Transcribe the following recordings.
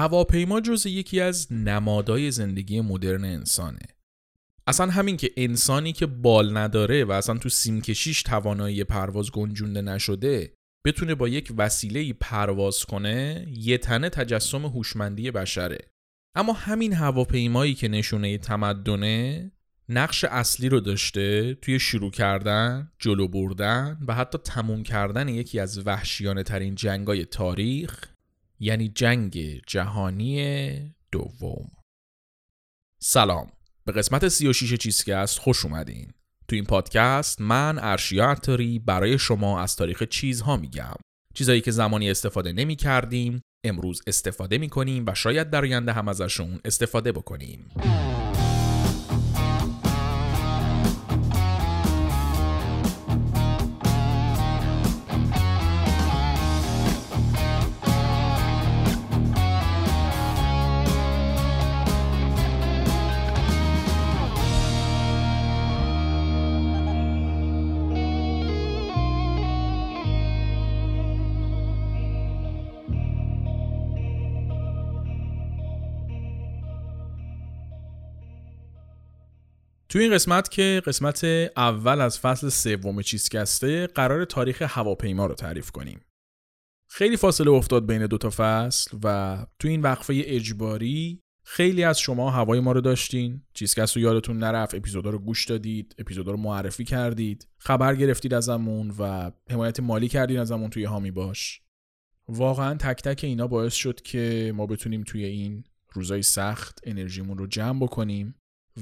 هواپیما جزء یکی از نمادهای زندگی مدرن انسانه. اصلا همین که انسانی که بال نداره و اصلا تو سیمکشیش توانایی پرواز گنجونده نشده بتونه با یک وسیله‌ای پرواز کنه، یه تنه تجسم هوشمندی بشره. اما همین هواپیمایی که نشونه تمدنه، نقش اصلی رو داشته توی شروع کردن، جلو بردن و حتی تموم کردن یکی از وحشیانه ترین جنگ‌های تاریخ، یعنی جنگ جهانی دوم. سلام، به قسمت 36 چیزکست خوش اومدین. تو این پادکست من ارشیا عطاری برای شما از تاریخ چیزها میگم، چیزایی که زمانی استفاده نمی کردیم امروز استفاده می کنیم و شاید در آینده هم ازشون استفاده بکنیم. تو این قسمت که قسمت اول از فصل سوم چیزکسته، قرار تاریخ هواپیما رو تعریف کنیم. خیلی فاصله افتاد بین دوتا فصل و تو این وقفه اجباری خیلی از شما هوای ما رو داشتین، چیزکست رو یادتون نرفت، اپیزودا رو گوش دادید، اپیزودا رو معرفی کردید، خبر گرفتید ازمون و حمایت مالی کردید ازمون توی هامی باش. واقعا تک تک اینا باعث شد که ما بتونیم توی این روزای سخت انرژیمون رو جمع بکنیم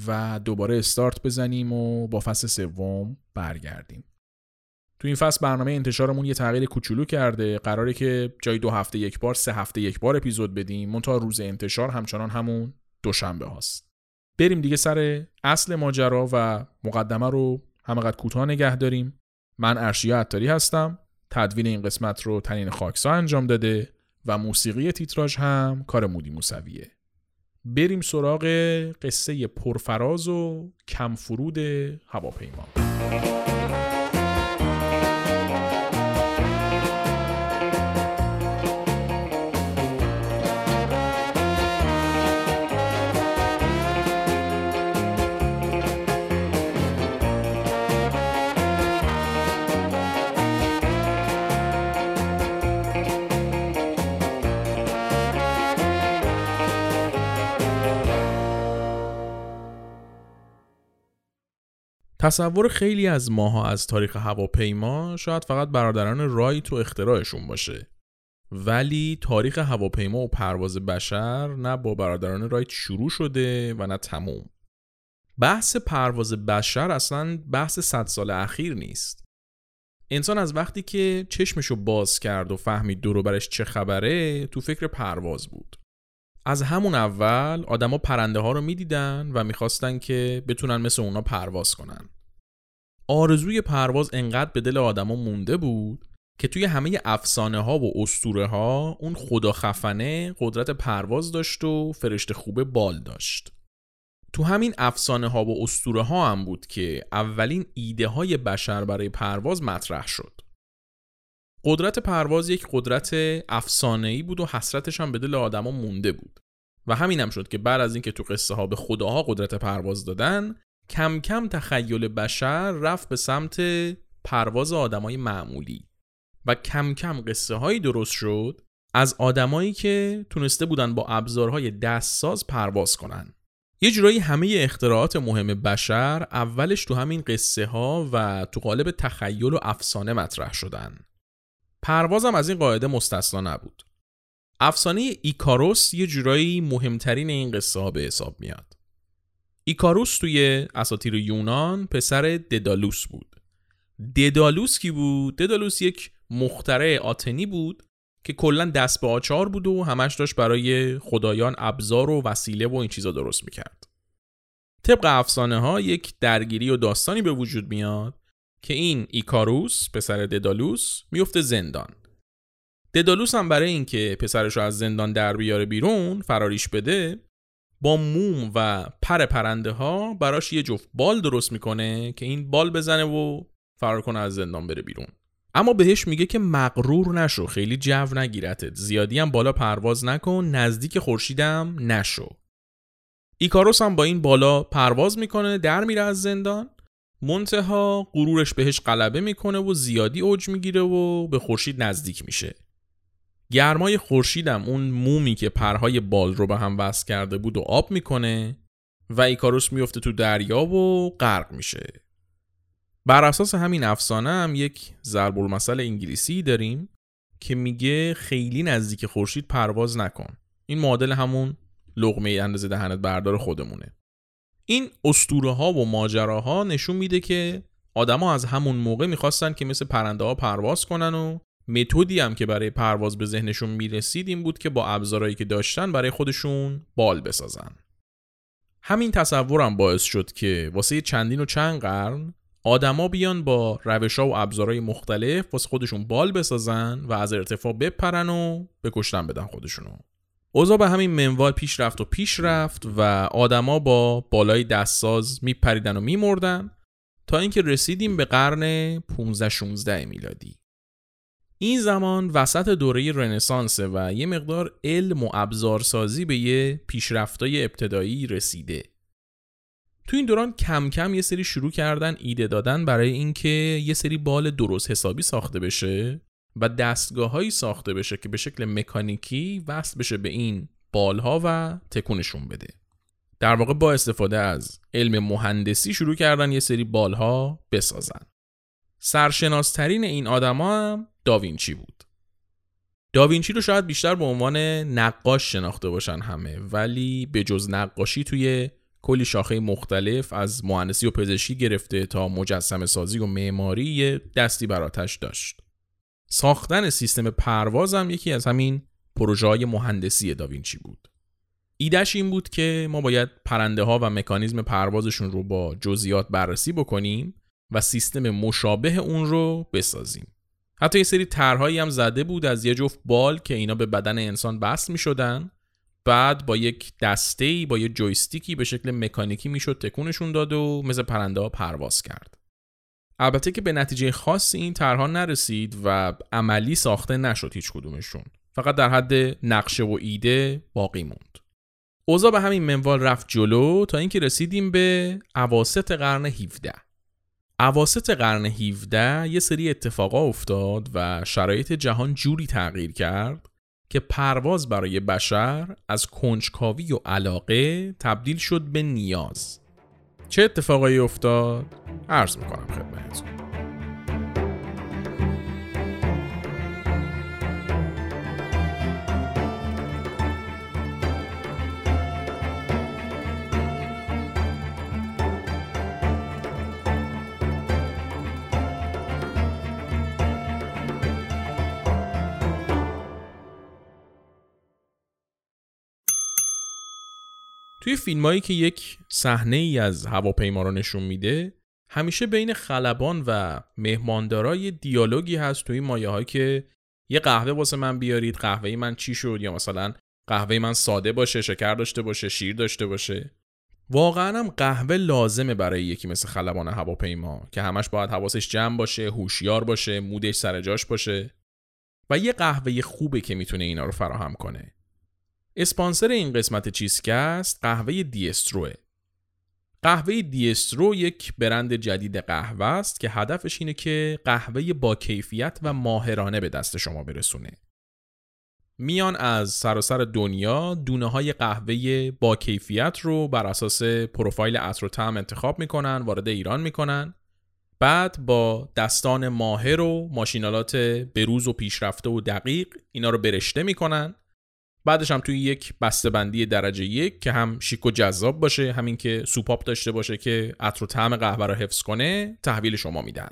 و دوباره استارت بزنیم و با فصل سوم برگردیم. تو این فصل برنامه انتشارمون یه تغییر کوچولو کرده. قراره که جای 2 هفته یک بار 3 هفته یک بار اپیزود بدیم، منتها روز انتشار همچنان همون دوشنبه هاست. بریم دیگه سر اصل ماجرا و مقدمه رو همقدر کوتاه نگه داریم. من ارشیا عطاری هستم. تدوین این قسمت رو تنین خاکسا انجام داده و موسیقی تیتراژ هم کار مودی موسویه. بریم سراغ قصه پرفراز و کم فرود هواپیما. تصور خیلی از ماها از تاریخ هواپیما شاید فقط برادران رایت و اختراعشون باشه، ولی تاریخ هواپیما و پرواز بشر نه با برادران رایت شروع شده و نه تموم. بحث پرواز بشر اصلا بحث 100 سال اخیر نیست. انسان از وقتی که چشمشو باز کرد و فهمید دور و برش چه خبره تو فکر پرواز بود. از همون اول آدما پرنده ها رو میدیدن و میخواستن که بتونن مثل اونا پرواز کنن. آرزوی پرواز انقدر به دل آدما مونده بود که توی همه افسانه ها و اسطوره ها اون خدا خفنه قدرت پرواز داشت و فرشته خوبه بال داشت. تو همین افسانه ها و اسطوره ها هم بود که اولین ایده های بشر برای پرواز مطرح شد. قدرت پرواز یک قدرت افسانه‌ای بود و حسرتش هم به دل آدما مونده بود و همینم شد که بعد از اینکه تو قصه ها به خداها قدرت پرواز دادن، کم کم تخیل بشر رفت به سمت پرواز آدمای معمولی و کم کم قصه هایی درست شد از آدمایی که تونسته بودن با ابزارهای دستساز پرواز کنن. یه جورایی همه اختراعات مهم بشر اولش تو همین قصه ها و تو قالب تخیل و افسانه مطرح شدن. پرواز هم از این قاعده مستثنا نبود. افسانه ایکاروس یه جورایی مهمترین این قصه ها به حساب میاد. ایکاروس توی اساطیر یونان پسر ددالوس بود. ددالوس کی بود؟ ددالوس یک مخترع آتنی بود که کلا دست به آچار بود و همش داشت برای خدایان ابزار و وسیله و این چیزا درست میکرد. طبق افسانه ها یک درگیری و داستانی به وجود میاد که این ایکاروس پسر ددالوس میفته زندان. ددالوس هم برای اینکه پسرش رو از زندان در بیاره بیرون فراریش بده، با موم و پر پرنده ها براش یه جفت بال درست میکنه که این بال بزنه و فرار کنه از زندان بره بیرون. اما بهش میگه که مغرور نشو، خیلی جو نگیرتت، زیادی هم بالا پرواز نکن، نزدیک خورشیدم نشو. ایکاروس هم با این بالا پرواز میکنه، در میره از زندان، منتها غرورش بهش غلبه میکنه و زیادی اوج میگیره و به خورشید نزدیک میشه. گرمای خورشیدم اون مومی که پرهای بال رو به هم وصل کرده بود و آب میکنه و ایکاروس میفته تو دریا و غرق میشه. بر اساس همین افسانه هم یک ضرب المثل انگلیسی داریم که میگه خیلی نزدیک خورشید پرواز نکن. این معادل همون لقمه اندازه دهنت بردار خودمونه. این اسطوره ها و ماجره ها نشون میده که آدما از همون موقع میخواستن که مثل پرنده ها پرواز کنن و متدی هم که برای پرواز به ذهنشون میرسید این بود که با ابزارهایی که داشتن برای خودشون بال بسازن. همین تصورم باعث شد که واسه چندین و چند قرن آدما بیان با روش‌ها و ابزارهای مختلف واسه خودشون بال بسازن و از ارتفاع بپرن و به کشتن بدن خودشونو. اوضاع به همین منوال پیش رفت و آدما با بالای دستساز میپریدن و میمردن تا اینکه رسیدیم به قرن 15-16 میلادی. این زمان وسط دوره رنسانس و یه مقدار علم و ابزارسازی به یه پیشرفت‌های ابتدایی رسیده. تو این دوران کم کم یه سری شروع کردن ایده دادن برای اینکه یه سری بال درست حسابی ساخته بشه و دستگاه‌هایی ساخته بشه که به شکل مکانیکی وصل بشه به این بالها و تکونشون بده. در واقع با استفاده از علم مهندسی شروع کردن یه سری بالها بسازن. سرشناسترین این آدما هم داوینچی بود. داوینچی رو شاید بیشتر به عنوان نقاش شناخته باشن همه، ولی به جز نقاشی توی کلی شاخه مختلف از مهندسی و پزشکی گرفته تا مجسمه سازی و معماری دستی براتش داشت. ساختن سیستم پرواز هم یکی از همین پروژه‌های مهندسی داوینچی بود. ایدهش این بود که ما باید پرنده ها و مکانیزم پروازشون رو با جزئیات بررسی بکنیم و سیستم مشابه اون رو بسازیم. حتی یه سری طرح‌هایی هم زده بود از یه جفت بال که اینا به بدن انسان وصل می‌شدن، بعد با یک دسته‌ای با یه جویستیکی به شکل مکانیکی میشد تکونشون داد و مثل پرنده‌ها پرواز کرد. البته که به نتیجه خاصی این طرح‌ها نرسید و عملی ساخته نشد هیچ کدومشون. فقط در حد نقشه و ایده باقی موند. اوضاع به همین منوال رفت جلو تا اینکه رسیدیم به اواسط قرن 17. اواسط قرن 17 یه سری اتفاقا افتاد و شرایط جهان جوری تغییر کرد که پرواز برای بشر از کنجکاوی و علاقه تبدیل شد به نیاز. چه اتفاقایی افتاد؟ عرض میکنم خدمتتون. توی فیلمایی که یک صحنه‌ای از هواپیما رو نشون میده، همیشه بین خلبان و مهماندارای دیالوگی هست توی مایه‌ها که یه قهوه واسه من بیارید، قهوه‌ی من چی شد، یا مثلا قهوه‌ی من ساده باشه، شکر داشته باشه، شیر داشته باشه. واقعاً هم قهوه لازمه برای یکی مثل خلبان هواپیما که همش باید حواسش جمع باشه، هوشیار باشه، مودش سر جاش باشه و یه قهوه خوبه که میتونه اینا رو فراهم کنه. اسپانسر این قسمت چیزکست قهوه دیستروه. قهوه دیسترو یک برند جدید قهوه است که هدفش اینه که قهوه با کیفیت و ماهرانه به دست شما برسونه. میان از سراسر دنیا دونه‌های قهوه با کیفیت رو بر اساس پروفایل عطر و طعم انتخاب میکنن، وارد ایران میکنن، بعد با دستان ماهر و ماشینالات بروز و پیشرفته و دقیق اینا رو برشته میکنن. بعدش هم توی یک بسته‌بندی درجه 1 که هم شیک و جذاب باشه، همین که سوپاپ داشته باشه که عطر و طعم قهوه را حفظ کنه، تحویل شما میدن.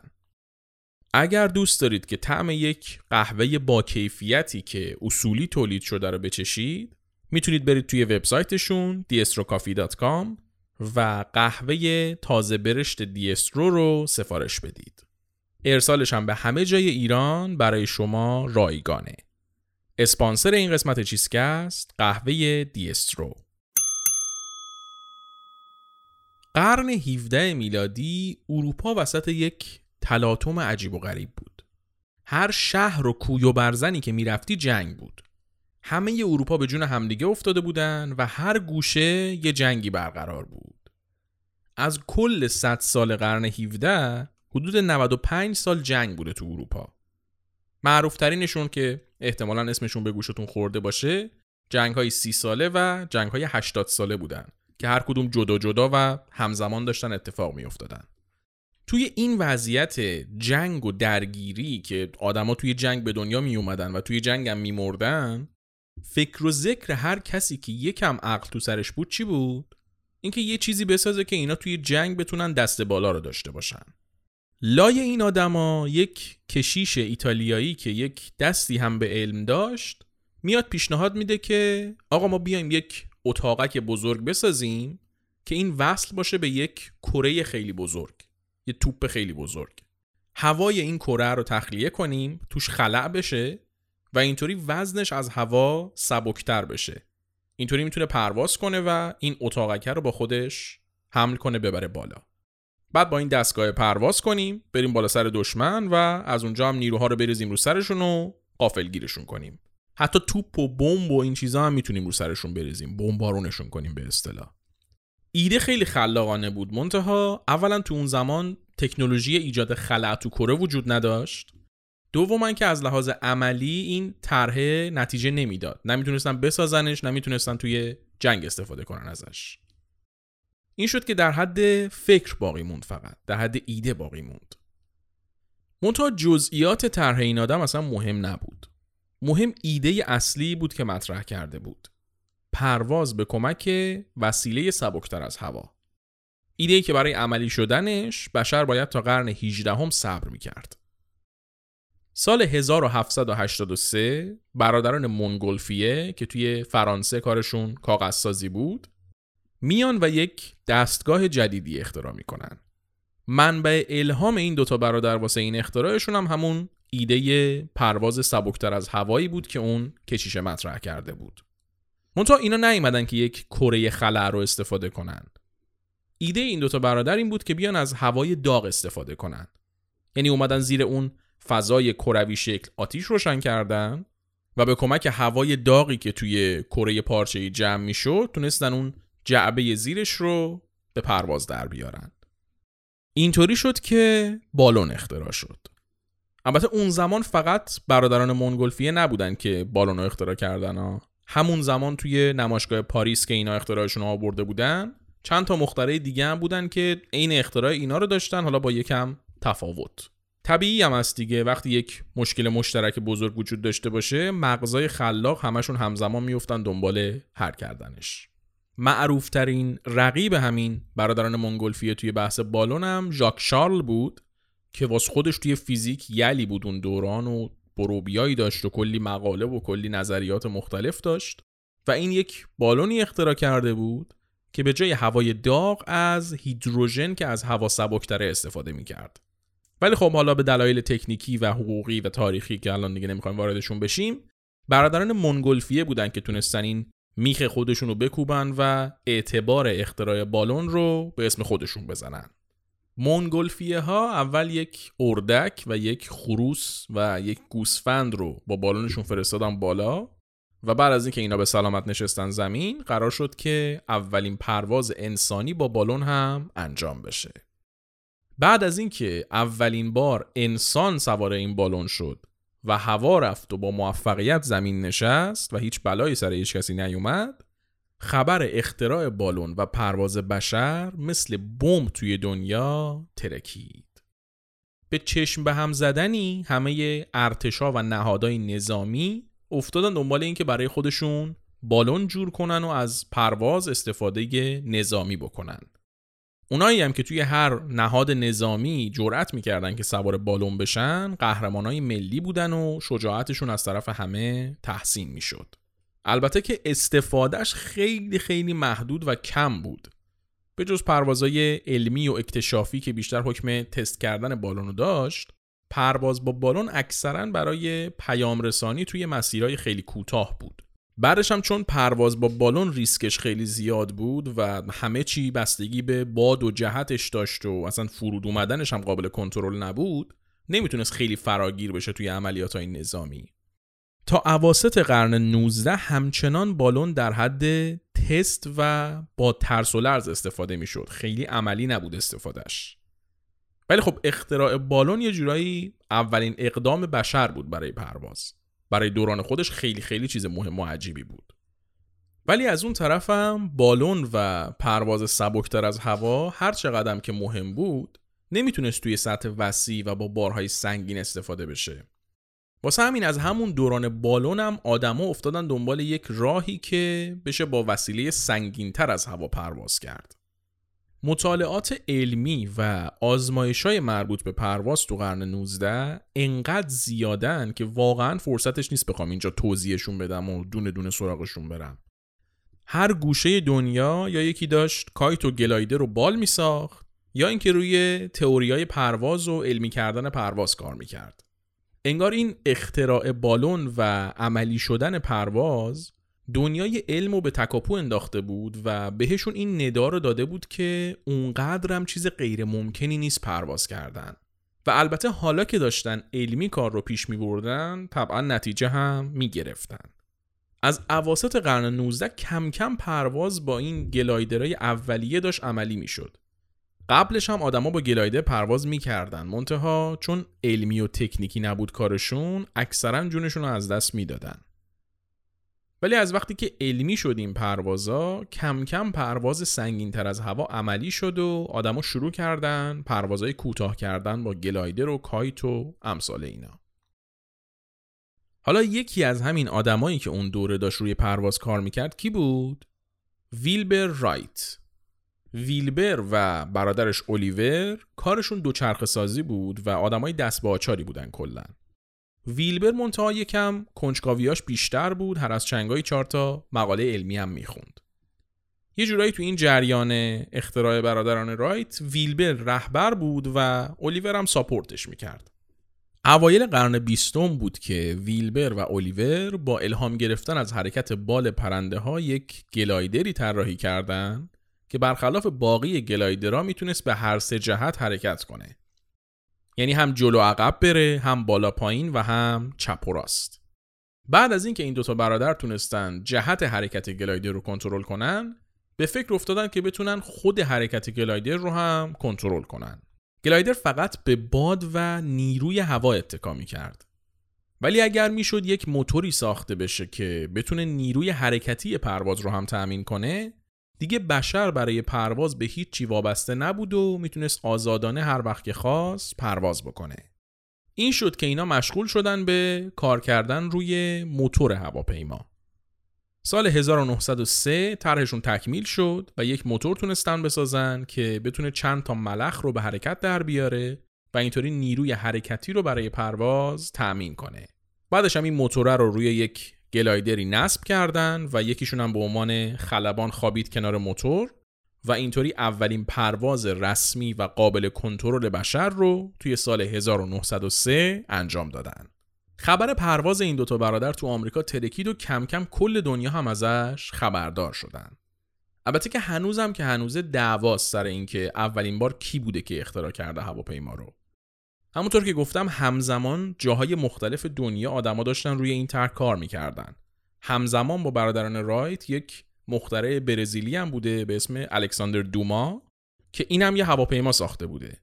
اگر دوست دارید که طعم یک قهوه با کیفیتی که اصولی تولید شده رو بچشید، میتونید برید توی وبسایتشون diestrocoffee.com و قهوه تازه برشت دیسترو رو سفارش بدید. ارسالش هم به همه جای ایران برای شما رایگانه. اسپانسر این قسمت چیزکست قهوه دیسترو. قرن 17 میلادی اروپا وسط یک تلاطم عجیب و غریب بود. هر شهر و کوی و برزنی که میرفتی جنگ بود. همه ی اروپا به جون همدیگه افتاده بودن و هر گوشه یه جنگی برقرار بود. از کل 100 سال قرن 17 حدود 95 سال جنگ بوده تو اروپا. معروفترینشون که احتمالاً اسمشون به گوشتون خورده باشه جنگ‌های 30 ساله و جنگ‌های 80 ساله بودن که هر کدوم جدا جدا و همزمان داشتن اتفاق می‌افتادن. توی این وضعیت جنگ و درگیری که آدما توی جنگ به دنیا می اومدن و توی جنگ هم می مردن، فکر و ذکر هر کسی که یکم عقل تو سرش بود چی بود؟ اینکه یه چیزی بسازه که اینا توی جنگ بتونن دست بالا رو داشته باشن. لای این آدما یک کشیش ایتالیایی که یک دستی هم به علم داشت میاد پیشنهاد میده که آقا ما بیایم یک اتاقک بزرگ بسازیم که این وصل باشه به یک کره خیلی بزرگ، یه توپ خیلی بزرگ. هوای این کره رو تخلیه کنیم، توش خلأ بشه و اینطوری وزنش از هوا سبکتر بشه. اینطوری میتونه پرواز کنه و این اتاقک رو با خودش حمل کنه ببره بالا. بعد با این دستگاه پرواز کنیم، بریم بالا سر دشمن و از اونجا هم نیروها رو بریزیم رو سرشون و غافلگیرشون کنیم. حتی توپ و بمب و این چیزا هم میتونیم رو سرشون بریزیم، بمبارونشون کنیم به اصطلاح. ایده خیلی خلاقانه بود، منتها اولا تو اون زمان تکنولوژی ایجاد خلأ تو کره وجود نداشت. دوما که از لحاظ عملی این طرح نتیجه نمیداد. نمیتونستن بسازنش، نمیتونستن توی جنگ استفاده کنن ازش. این شد که در حد فکر باقی موند، فقط در حد ایده باقی موند. منتها جزئیات طرح این آدم اصلا مهم نبود. مهم ایده اصلی بود که مطرح کرده بود. پرواز به کمک وسیله سبکتر از هوا. ایده‌ای که برای عملی شدنش بشر باید تا قرن 18 صبر می‌کرد. سال 1783 برادران منگولفیه که توی فرانسه کارشون کاغذسازی بود میان و یک دستگاه جدیدی اختراع می‌کنن. منبع الهام این دوتا برادر واسه این اختراعشون هم همون ایده پرواز سبکتر از هوایی بود که اون کشیش مطرح کرده بود. منتها اینا نیومدن که یک کره خلأ رو استفاده کنن. ایده این دوتا برادر این بود که بیان از هوای داغ استفاده کنن. یعنی اومدن زیر اون فضای کروی شکل آتیش روشن کردن و به کمک هوای داغی که توی کره پارچه‌ای جمع میشد تونستن اون جعبه زیرش رو به پرواز در بیارن. اینطوری شد که بالون اختراع شد. البته اون زمان فقط برادران منگولفیه نبودن که بالون رو اختراع کردن ها. همون زمان توی نمایشگاه پاریس که اینا اختراعشون رو آورده بودن چند تا مخترع دیگه هم بودن که عین اختراع اینا رو داشتن، حالا با یکم تفاوت. طبیعی هم است دیگه، وقتی یک مشکل مشترک بزرگ وجود داشته باشه مغزای خلاق همشون همزمان میافتن دنبال حل کردنش. معروفترین رقیب همین برادران منگولفیه توی بحث بالون هم ژاک شارل بود که واس خودش توی فیزیک یلی بود اون دوران و بروبیایی داشت و کلی مقاله و کلی نظریات مختلف داشت و این یک بالونی اختراع کرده بود که به جای هوای داغ از هیدروژن که از هوا سبکتره استفاده می‌کرد. ولی خب حالا به دلایل تکنیکی و حقوقی و تاریخی که الان دیگه نمی‌خوایم واردشون بشیم، برادران منگولفیه بودن که تونستن این میخ خودشون رو بکوبن و اعتبار اختراع بالون رو به اسم خودشون بزنن. منگولفیه ها اول یک اردک و یک خروس و یک گوسفند رو با بالونشون فرستادن بالا و بعد از اینکه اینا به سلامت نشستن زمین قرار شد که اولین پرواز انسانی با بالون هم انجام بشه. بعد از اینکه اولین بار انسان سوار این بالون شد و هوا رفت و با موفقیت زمین نشست و هیچ بلایی سر هیچ کسی نیومد، خبر اختراع بالون و پرواز بشر مثل بمب توی دنیا ترکید. به چشم به هم زدنی همه ارتشا و نهادهای نظامی افتادن دنبال این که برای خودشون بالون جور کنن و از پرواز استفاده نظامی بکنن. اونایی هم که توی هر نهاد نظامی جرأت میکردن که سوار بالون بشن قهرمانای ملی بودن و شجاعتشون از طرف همه تحسین میشد. البته که استفادهش خیلی خیلی محدود و کم بود. به جز پروازهای علمی و اکتشافی که بیشتر حکم تست کردن بالون رو داشت، پرواز با بالون اکثرا برای پیام رسانی توی مسیرهای خیلی کوتاه بود. بعدش هم چون پرواز با بالون ریسکش خیلی زیاد بود و همه چی بستگی به باد و جهتش داشت و اصلا فرود اومدنش هم قابل کنترل نبود، نمیتونست خیلی فراگیر بشه توی عملیات‌های نظامی. تا اواسط قرن 19 همچنان بالون در حد تست و با ترس و لرز استفاده میشد. خیلی عملی نبود استفادهش. ولی خب اختراع بالون یه جورایی اولین اقدام بشر بود برای پرواز. برای دوران خودش خیلی خیلی چیز مهم و عجیبی بود. ولی از اون طرف هم بالون و پرواز سبکتر از هوا هر چقدر که مهم بود نمیتونست توی سطح وسیع و با بارهای سنگین استفاده بشه. واسه همین از همون دوران بالون هم آدم ها افتادن دنبال یک راهی که بشه با وسیله سنگین‌تر از هوا پرواز کرد. مطالعات علمی و آزمایش‌های مربوط به پرواز تو قرن 19 انقدر زیادن که واقعا فرصتش نیست بخوام اینجا توضیحشون بدم و دونه دونه سراغشون برم. هر گوشه دنیا یا یکی داشت کایت و گلایدر رو بال می ساخت یا اینکه روی تئوریای پرواز و علمی کردن پرواز کار می کرد. انگار این اختراع بالون و عملی شدن پرواز دنیای علم رو به تکاپو انداخته بود و بهشون این ندا رو داده بود که اونقدرم چیز غیر ممکنی نیست پرواز کردن. و البته حالا که داشتن علمی کار رو پیش می بردن طبعا نتیجه هم می گرفتن. از اواسط قرن 19 کم کم پرواز با این گلایدرهای اولیه داشت عملی می شد. قبلش هم آدما با گلایدر پرواز می کردن منتها چون علمی و تکنیکی نبود کارشون اکثرا جونشون رو از دست می دادن. ولی از وقتی که علمی شد این پروازا کم کم پرواز سنگین تر از هوا عملی شد و آدما شروع کردن پروازهای کوتاه کردن با گلایدر و کایت و امثال اینا. حالا یکی از همین آدمایی که اون دوره داشت روی پرواز کار میکرد کی بود؟ ویلبر رایت. ویلبر و برادرش اولیور کارشون دوچرخه سازی بود و آدمای دست به آچاری بودن کلا. ویلبر منتها یکم کنجکاویاش بیشتر بود، هر از چنگای 4 تا مقاله علمی هم میخوند. یه جورایی تو این جریان اختراع برادران رایت ویلبر رهبر بود و اولیور هم ساپورتش میکرد. اوایل قرن 20 بود که ویلبر و اولیور با الهام گرفتن از حرکت بال پرنده ها یک گلایدری طراحی کردن که برخلاف باقی گلایدرها میتونست به هر سه جهت حرکت کنه. یعنی هم جلو عقب بره، هم بالا پایین و هم چپ و راست. بعد از اینکه این 2 تا برادر تونستن جهت حرکت گلایدر رو کنترل کنن، به فکر افتادن که بتونن خود حرکت گلایدر رو هم کنترل کنن. گلایدر فقط به باد و نیروی هوا اتکا می‌کرد. ولی اگر میشد یک موتوری ساخته بشه که بتونه نیروی حرکتی پرواز رو هم تأمین کنه، دیگه بشر برای پرواز به هیچ چی وابسته نبود و میتونست آزادانه هر وقت که خواست پرواز بکنه. این شد که اینا مشغول شدن به کار کردن روی موتور هواپیما. سال 1903 طرحشون تکمیل شد و یک موتور تونستن بسازن که بتونه چند تا ملخ رو به حرکت در بیاره و اینطوری نیروی حرکتی رو برای پرواز تأمین کنه. بعدش هم این موتوره رو روی یک گلایدری نصب کردن و یکیشون هم به عنوان خلبان خابید کنار موتور و اینطوری اولین پرواز رسمی و قابل کنترل بشر رو توی سال 1903 انجام دادن. خبر پرواز این 2 تا برادر تو آمریکا ترکید و کم کم کل دنیا هم ازش خبردار شدن. البته که هنوز دعواست سر این که اولین بار کی بوده که اختراع کرده هواپیما رو. همونطور که گفتم همزمان جاهای مختلف دنیا آدما داشتن روی این طرح کار میکردن. همزمان با برادران رایت یک مخترع برزیلی هم بوده به اسم الکساندر دوما که اینم یه هواپیما ساخته بوده.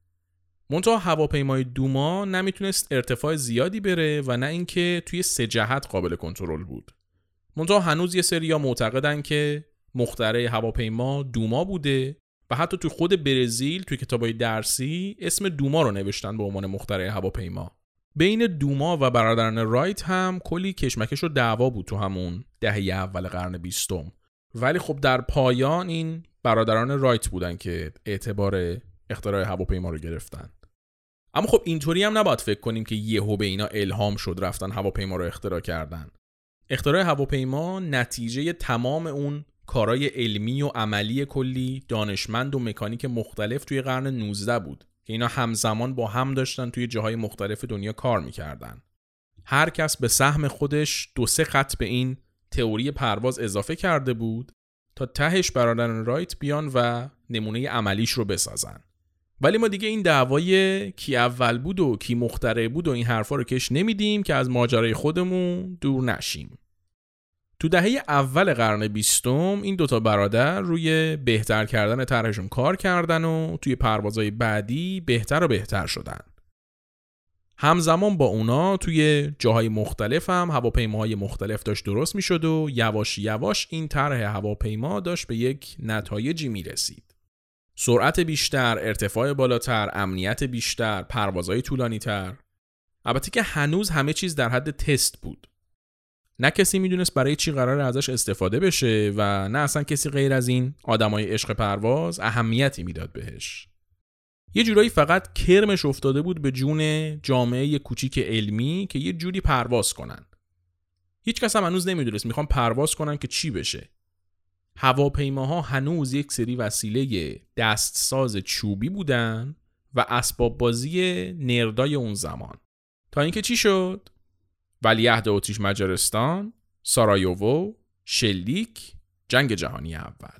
منتها هواپیمای دوما نمیتونست ارتفاع زیادی بره و نه اینکه توی سه جهت قابل کنترل بود. منتها هنوز یه سریا معتقدن که مخترع هواپیما دوما بوده و حتی توی خود برزیل توی کتابای درسی اسم دوما رو نوشتن به عنوان مخترع هواپیما. بین دوما و برادران رایت هم کلی کشمکش و دعوا بود تو همون دهه اول قرن 20، ولی خب در پایان این برادران رایت بودن که اعتبار اختراع هواپیما رو گرفتن. اما خب اینطوری هم نباید فکر کنیم که یهو به اینا الهام شد رفتن هواپیما رو اختراع کردن. اختراع هواپیما نتیجه تمام اون کارهای علمی و عملی کلی دانشمند و مکانیک مختلف توی قرن 19 بود که اینا همزمان با هم داشتن توی جاهای مختلف دنیا کار میکردن. هر کس به سهم خودش 2-3 خط به این تئوری پرواز اضافه کرده بود تا تهش برادران رایت بیان و نمونه عملیش رو بسازن. ولی ما دیگه این دعوای کی اول بود و کی مخترع بود و این حرفا رو کش نمیدیم که از ماجرای خودمون دور نشیم. تو دهه اول قرن 20 این دوتا برادر روی بهتر کردن طرحشون کار کردن و توی پروازهای بعدی بهتر و بهتر شدن. همزمان با اونا توی جاهای مختلف هم هواپیماهای مختلف داشت درست میشد و یواش یواش این طرح هواپیما داشت به یک نتایجی میرسید. سرعت بیشتر، ارتفاع بالاتر، امنیت بیشتر، پروازهای طولانی‌تر. البته که هنوز همه چیز در حد تست بود. نه کسی میدونست برای چی قراره ازش استفاده بشه و نه اصلا کسی غیر از این آدمای عشق پرواز اهمیتی میداد بهش. یه جورایی فقط کرمش افتاده بود به جون جامعه کوچیک علمی که یه جوری پرواز کنن. هیچ کس هم هنوز نمیدونست میخوان پرواز کنن که چی بشه. هواپیماها هنوز یک سری وسیله دستساز چوبی بودن و اسباب بازی نردای اون زمان. تا اینکه چی شد؟ ولیعهد اتریش مجارستان، سارایوو، شلیک، جنگ جهانی اول.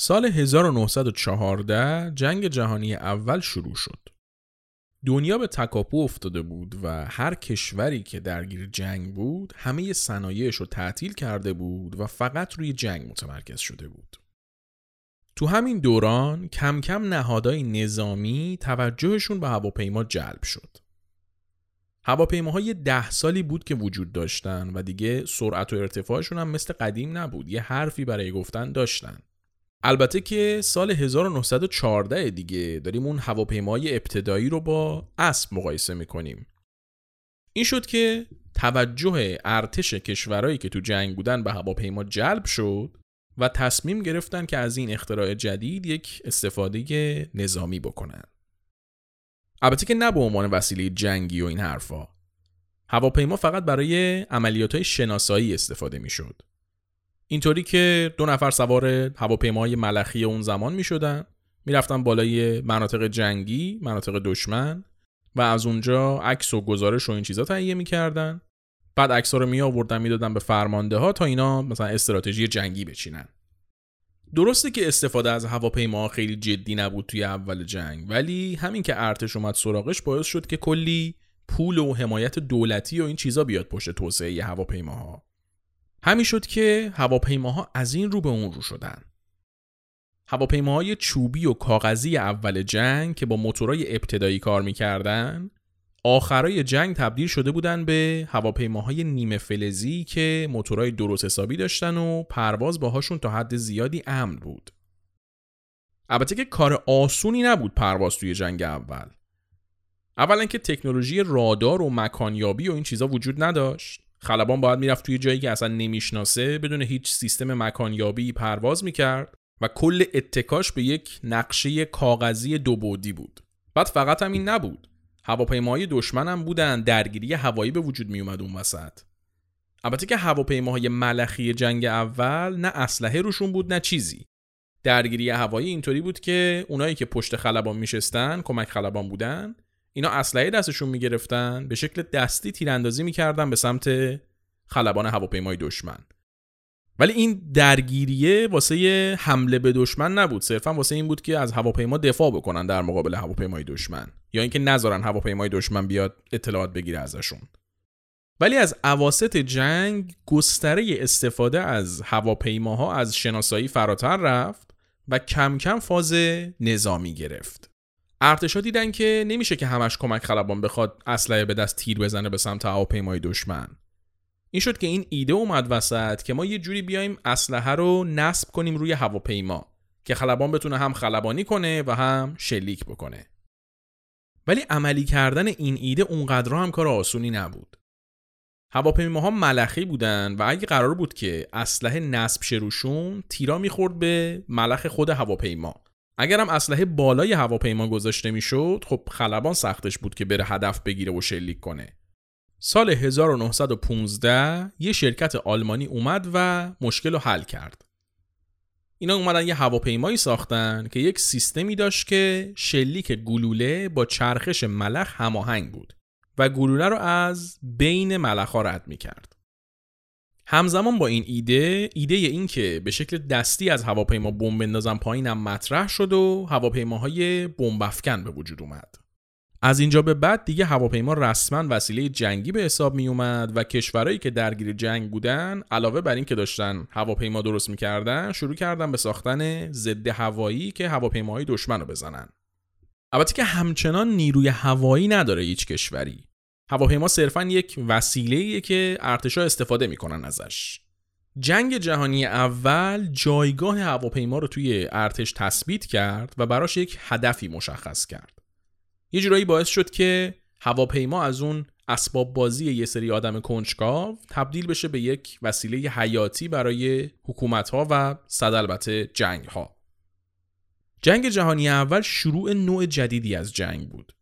سال 1914 جنگ جهانی اول شروع شد. دنیا به تکاپو افتاده بود و هر کشوری که درگیر جنگ بود همه صنایعش رو تعطیل کرده بود و فقط روی جنگ متمرکز شده بود. تو همین دوران کم کم نهادهای نظامی توجهشون به هواپیما جلب شد. هواپیماهای 10 سالی بود که وجود داشتن و دیگه سرعت و ارتفاعشون هم مثل قدیم نبود. یه حرفی برای گفتن داشتن. البته که سال 1914 دیگه داریم اون هواپیمای ابتدایی رو با اسب مقایسه میکنیم. این شد که توجه ارتش کشورهایی که تو جنگ بودن به هواپیما جلب شد و تصمیم گرفتن که از این اختراع جدید یک استفاده نظامی بکنن. البته که نه به عنوان وسیله جنگی و این حرفا. هواپیما فقط برای عملیاتهای شناسایی استفاده میشد. اینطوری که 2 نفر سوار هواپیمای ملخی اون زمان می شدن، می رفتن بالای مناطق جنگی، مناطق دشمن و از اونجا عکس و گزارش و این چیزا تهیه می کردن. بعد عکس‌ها رو می آوردن می دادن به فرمانده ها تا اینا مثلا استراتژی جنگی بچینن. درسته که استفاده از هواپیما خیلی جدی نبود توی اول جنگ، ولی همین که ارتش اومد سراغش باعث شد که کلی پول و حمایت دولتی و این چیزا بیاد پشت توسعه هواپیماها. همین شد که هواپیماها از این رو به اون رو شدن. هواپیماهای چوبی و کاغذی اول جنگ که با موتورهای ابتدایی کار می‌کردن، آخرای جنگ تبدیل شده بودن به هواپیماهای نیمه فلزی که موتورهای درست حسابی داشتن و پرواز باهاشون تا حد زیادی امن بود. البته که کار آسونی نبود پرواز توی جنگ اول. اولا که تکنولوژی رادار و مکانیابی و این چیزا وجود نداشت. خلبان باید میرفت توی جایی که اصلا نمیشناسه، بدون هیچ سیستم مکانیابی پرواز میکرد و کل اتکاش به یک نقشه کاغذی 2 بعدی بود. بعد فقط هم این نبود، هواپیماهای دشمن هم بودن، درگیری هوایی به وجود میومد اون وسط. البته که هواپیماهای ملخی جنگ اول نه اسلحه روشون بود نه چیزی. درگیری هوایی اینطوری بود که اونایی که پشت خلبان میشستن، کمک خلبان بودن، اینا اسلحه دستشون میگرفتن، به شکل دستی تیراندازی میکردن به سمت خلبان هواپیمای دشمن. ولی این درگیریه واسه حمله به دشمن نبود، صرفا واسه این بود که از هواپیما دفاع بکنن در مقابل هواپیمای دشمن، یا اینکه نذارن هواپیمای دشمن بیاد اطلاعات بگیره ازشون. ولی از اواسط جنگ گستره استفاده از هواپیماها از شناسایی فراتر رفت و کم کم فاز نظامی گرفت. ارتشا دیدن که نمیشه که همش کمک خلبان بخواد اسلحه به دست تیر بزنه به سمت هواپیمای دشمن. این شد که این ایده اومد وسط که ما یه جوری بیایم اسلحه رو نصب کنیم روی هواپیما که خلبان بتونه هم خلبانی کنه و هم شلیک بکنه. ولی عملی کردن این ایده اونقدر هم کار آسونی نبود. هواپیماها ملخی بودن و اگه قرار بود که اسلحه نصب شه روشون، تیرا میخورد به ملخ خود هواپیما. اگرم اسلحه بالای هواپیما گذاشته میشد، خب خلبان سختش بود که بره هدف بگیره و شلیک کنه. سال 1915 یه شرکت آلمانی اومد و مشکل رو حل کرد. اینا اومدن یه هواپیمایی ساختن که یک سیستمی داشت که شلیک گلوله با چرخش ملخ هماهنگ بود و گلوله رو از بین ملخ‌ها رد می‌کرد. همزمان با این ایده این که به شکل دستی از هواپیما بمب بندازن پایینم مطرح شد و هواپیماهای بمب افکن به وجود اومد. از اینجا به بعد دیگه هواپیما رسما وسیله جنگی به حساب می اومد و کشورهایی که درگیر جنگ بودن علاوه بر این که داشتن هواپیما درست می‌کردن، شروع کردن به ساختن ضد هوایی که هواپیماهای دشمن رو بزنن. البته که همچنان نیروی هوایی نداره هیچ کشوری. هواپیما صرفاً یک وسیله‌ایه که ارتشا استفاده می‌کنن ازش. جنگ جهانی اول جایگاه هواپیما رو توی ارتش تثبیت کرد و براش یک هدفی مشخص کرد. یه جورایی باعث شد که هواپیما از اون اسباب بازی یه سری آدم کنجکاو تبدیل بشه به یک وسیله حیاتی برای حکومت‌ها و صد البته جنگ‌ها. جنگ جهانی اول شروع نوع جدیدی از جنگ بود.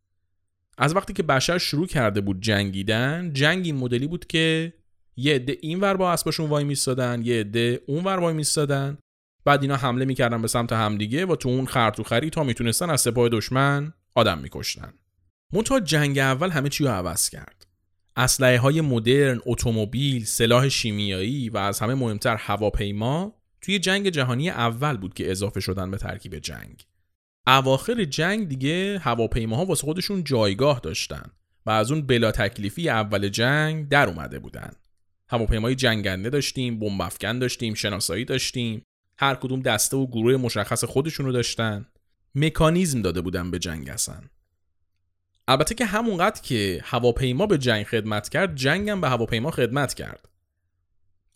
از وقتی که بشر شروع کرده بود جنگیدن، جنگ این مدلی بود که یه عده اینور با اسباشون وای میستادن، یه عده اونور وای میستادن، بعد اینا حمله میکردن به سمت همدیگه و تو اون خرطوخری تا میتونستن از سپاه دشمن آدم میکشتن. منتها جنگ اول همه چی رو عوض کرد. اسلحه های مدرن، اتومبیل، سلاح شیمیایی و از همه مهمتر هواپیما توی جنگ جهانی اول بود که اضافه شدن به ترکیب جنگ. اواخر جنگ دیگه هواپیماها واسه خودشون جایگاه داشتن و از اون بلا تکلیفی اول جنگ در اومده بودن. هواپیمای جنگنده داشتیم، بمب افکن داشتیم، شناسایی داشتیم، هر کدوم دسته و گروه مشخص خودشون رو داشتن. مکانیزم داده بودن به جنگ اصلا. البته که همونقدر که هواپیما به جنگ خدمت کرد، جنگ هم به هواپیما خدمت کرد.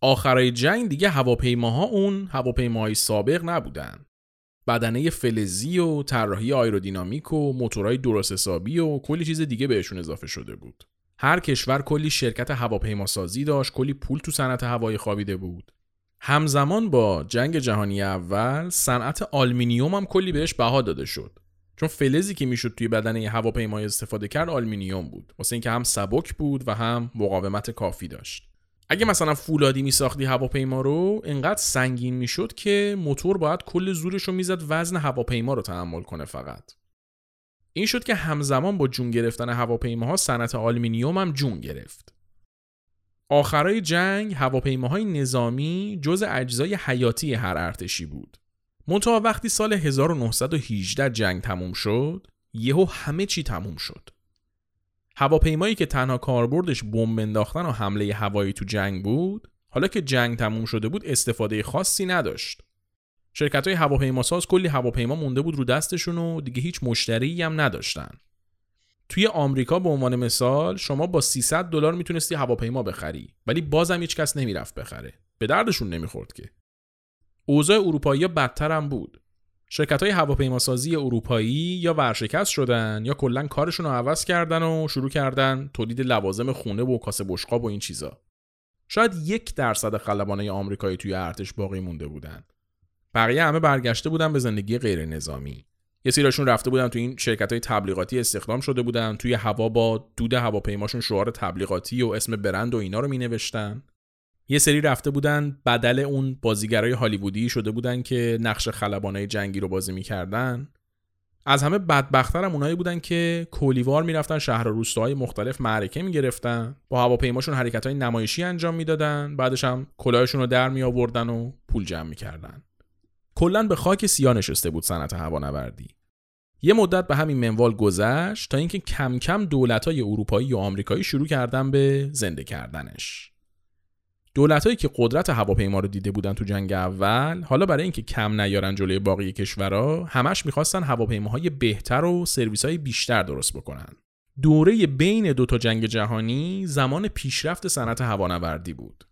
آخرای جنگ دیگه هواپیماها اون هواپیماهای سابق نبودن. بدنه فلزی و طراحی آیرودینامیک و موتورهای درست حسابی و کلی چیز دیگه بهشون اضافه شده بود. هر کشور کلی شرکت هواپیماسازی داشت، کلی پول تو صنعت هوایی خوابیده بود. همزمان با جنگ جهانی اول صنعت آلومینیوم هم کلی بهش بها داده شد، چون فلزی که میشد توی بدنه هواپیما استفاده کرد آلومینیوم بود، واسه اینکه هم سبک بود و هم مقاومت کافی داشت. اگه مثلا فولادی میساختی هواپیما رو، انقدر سنگین میشد که موتور باید کل زورش رو میزد وزن هواپیما رو تحمل کنه فقط. این شد که همزمان با جون گرفتن هواپیماها صنعت آلومینیوم هم جون گرفت. آخرای جنگ هواپیماهای نظامی جزء اجزای حیاتی هر ارتشی بود. منتها وقتی سال 1918 جنگ تموم شد، یهو همه چی تموم شد. هواپیمایی که تنها کاربردش بمب انداختن و حمله هوایی تو جنگ بود، حالا که جنگ تموم شده بود استفاده خاصی نداشت. شرکت‌های هواپیماساز کلی هواپیما مونده بود رو دستشون و دیگه هیچ مشتری هم نداشتن. توی آمریکا به عنوان مثال شما با $300 میتونستی هواپیما بخری، ولی بازم هیچ کس نمیرفت بخره. به دردشون نمیخورد که. اوضاع اروپایی‌ها بدتر هم بود. شرکت‌های هواپیماسازی اروپایی یا ورشکست شدن یا کلاً کارشون رو عوض کردن و شروع کردن تولید لوازم خونه و کاسه بشقاب و این چیزا. شاید 1% خلبانای آمریکایی توی ارتش باقی مونده بودن. بقیه همه برگشته بودن به زندگی غیر نظامی. یه سریشون رفته بودن توی این شرکت‌های تبلیغاتی استخدام شده بودن، توی هوا با دود هواپیماشون شعار تبلیغاتی و اسم برند و اینا رو می‌نوشتن. یه سری رفته بودن بدل اون بازیگرای هالیوودی شده بودن که نقش خلبانای جنگی رو بازی می‌کردن. از همه بدبخت‌تر هم اونایی بودن که کولیوار می‌رفتن شهر و روستاهای مختلف معرکه می‌گرفتن، با هواپیماشون حرکت‌های نمایشی انجام می‌دادن، بعدش هم کلاهشون رو درمی‌آوردن و پول جمع می‌کردن. کلاً به خاک سیاه نشسته بود صنعت هوانوردی. یه مدت به همین منوال گذشت تا اینکه کم کم دولت‌های اروپایی و آمریکایی شروع کردن به زنده کردنش. دولت‌هایی که قدرت هواپیما رو دیده بودن تو جنگ اول، حالا برای اینکه کم نیارن جلوی باقی کشورها، همش می‌خواستن هواپیماهای بهتر و سرویس‌های بیشتر درست بکنن. دوره بین دو تا جنگ جهانی زمان پیشرفت صنعت هوانوردی بود.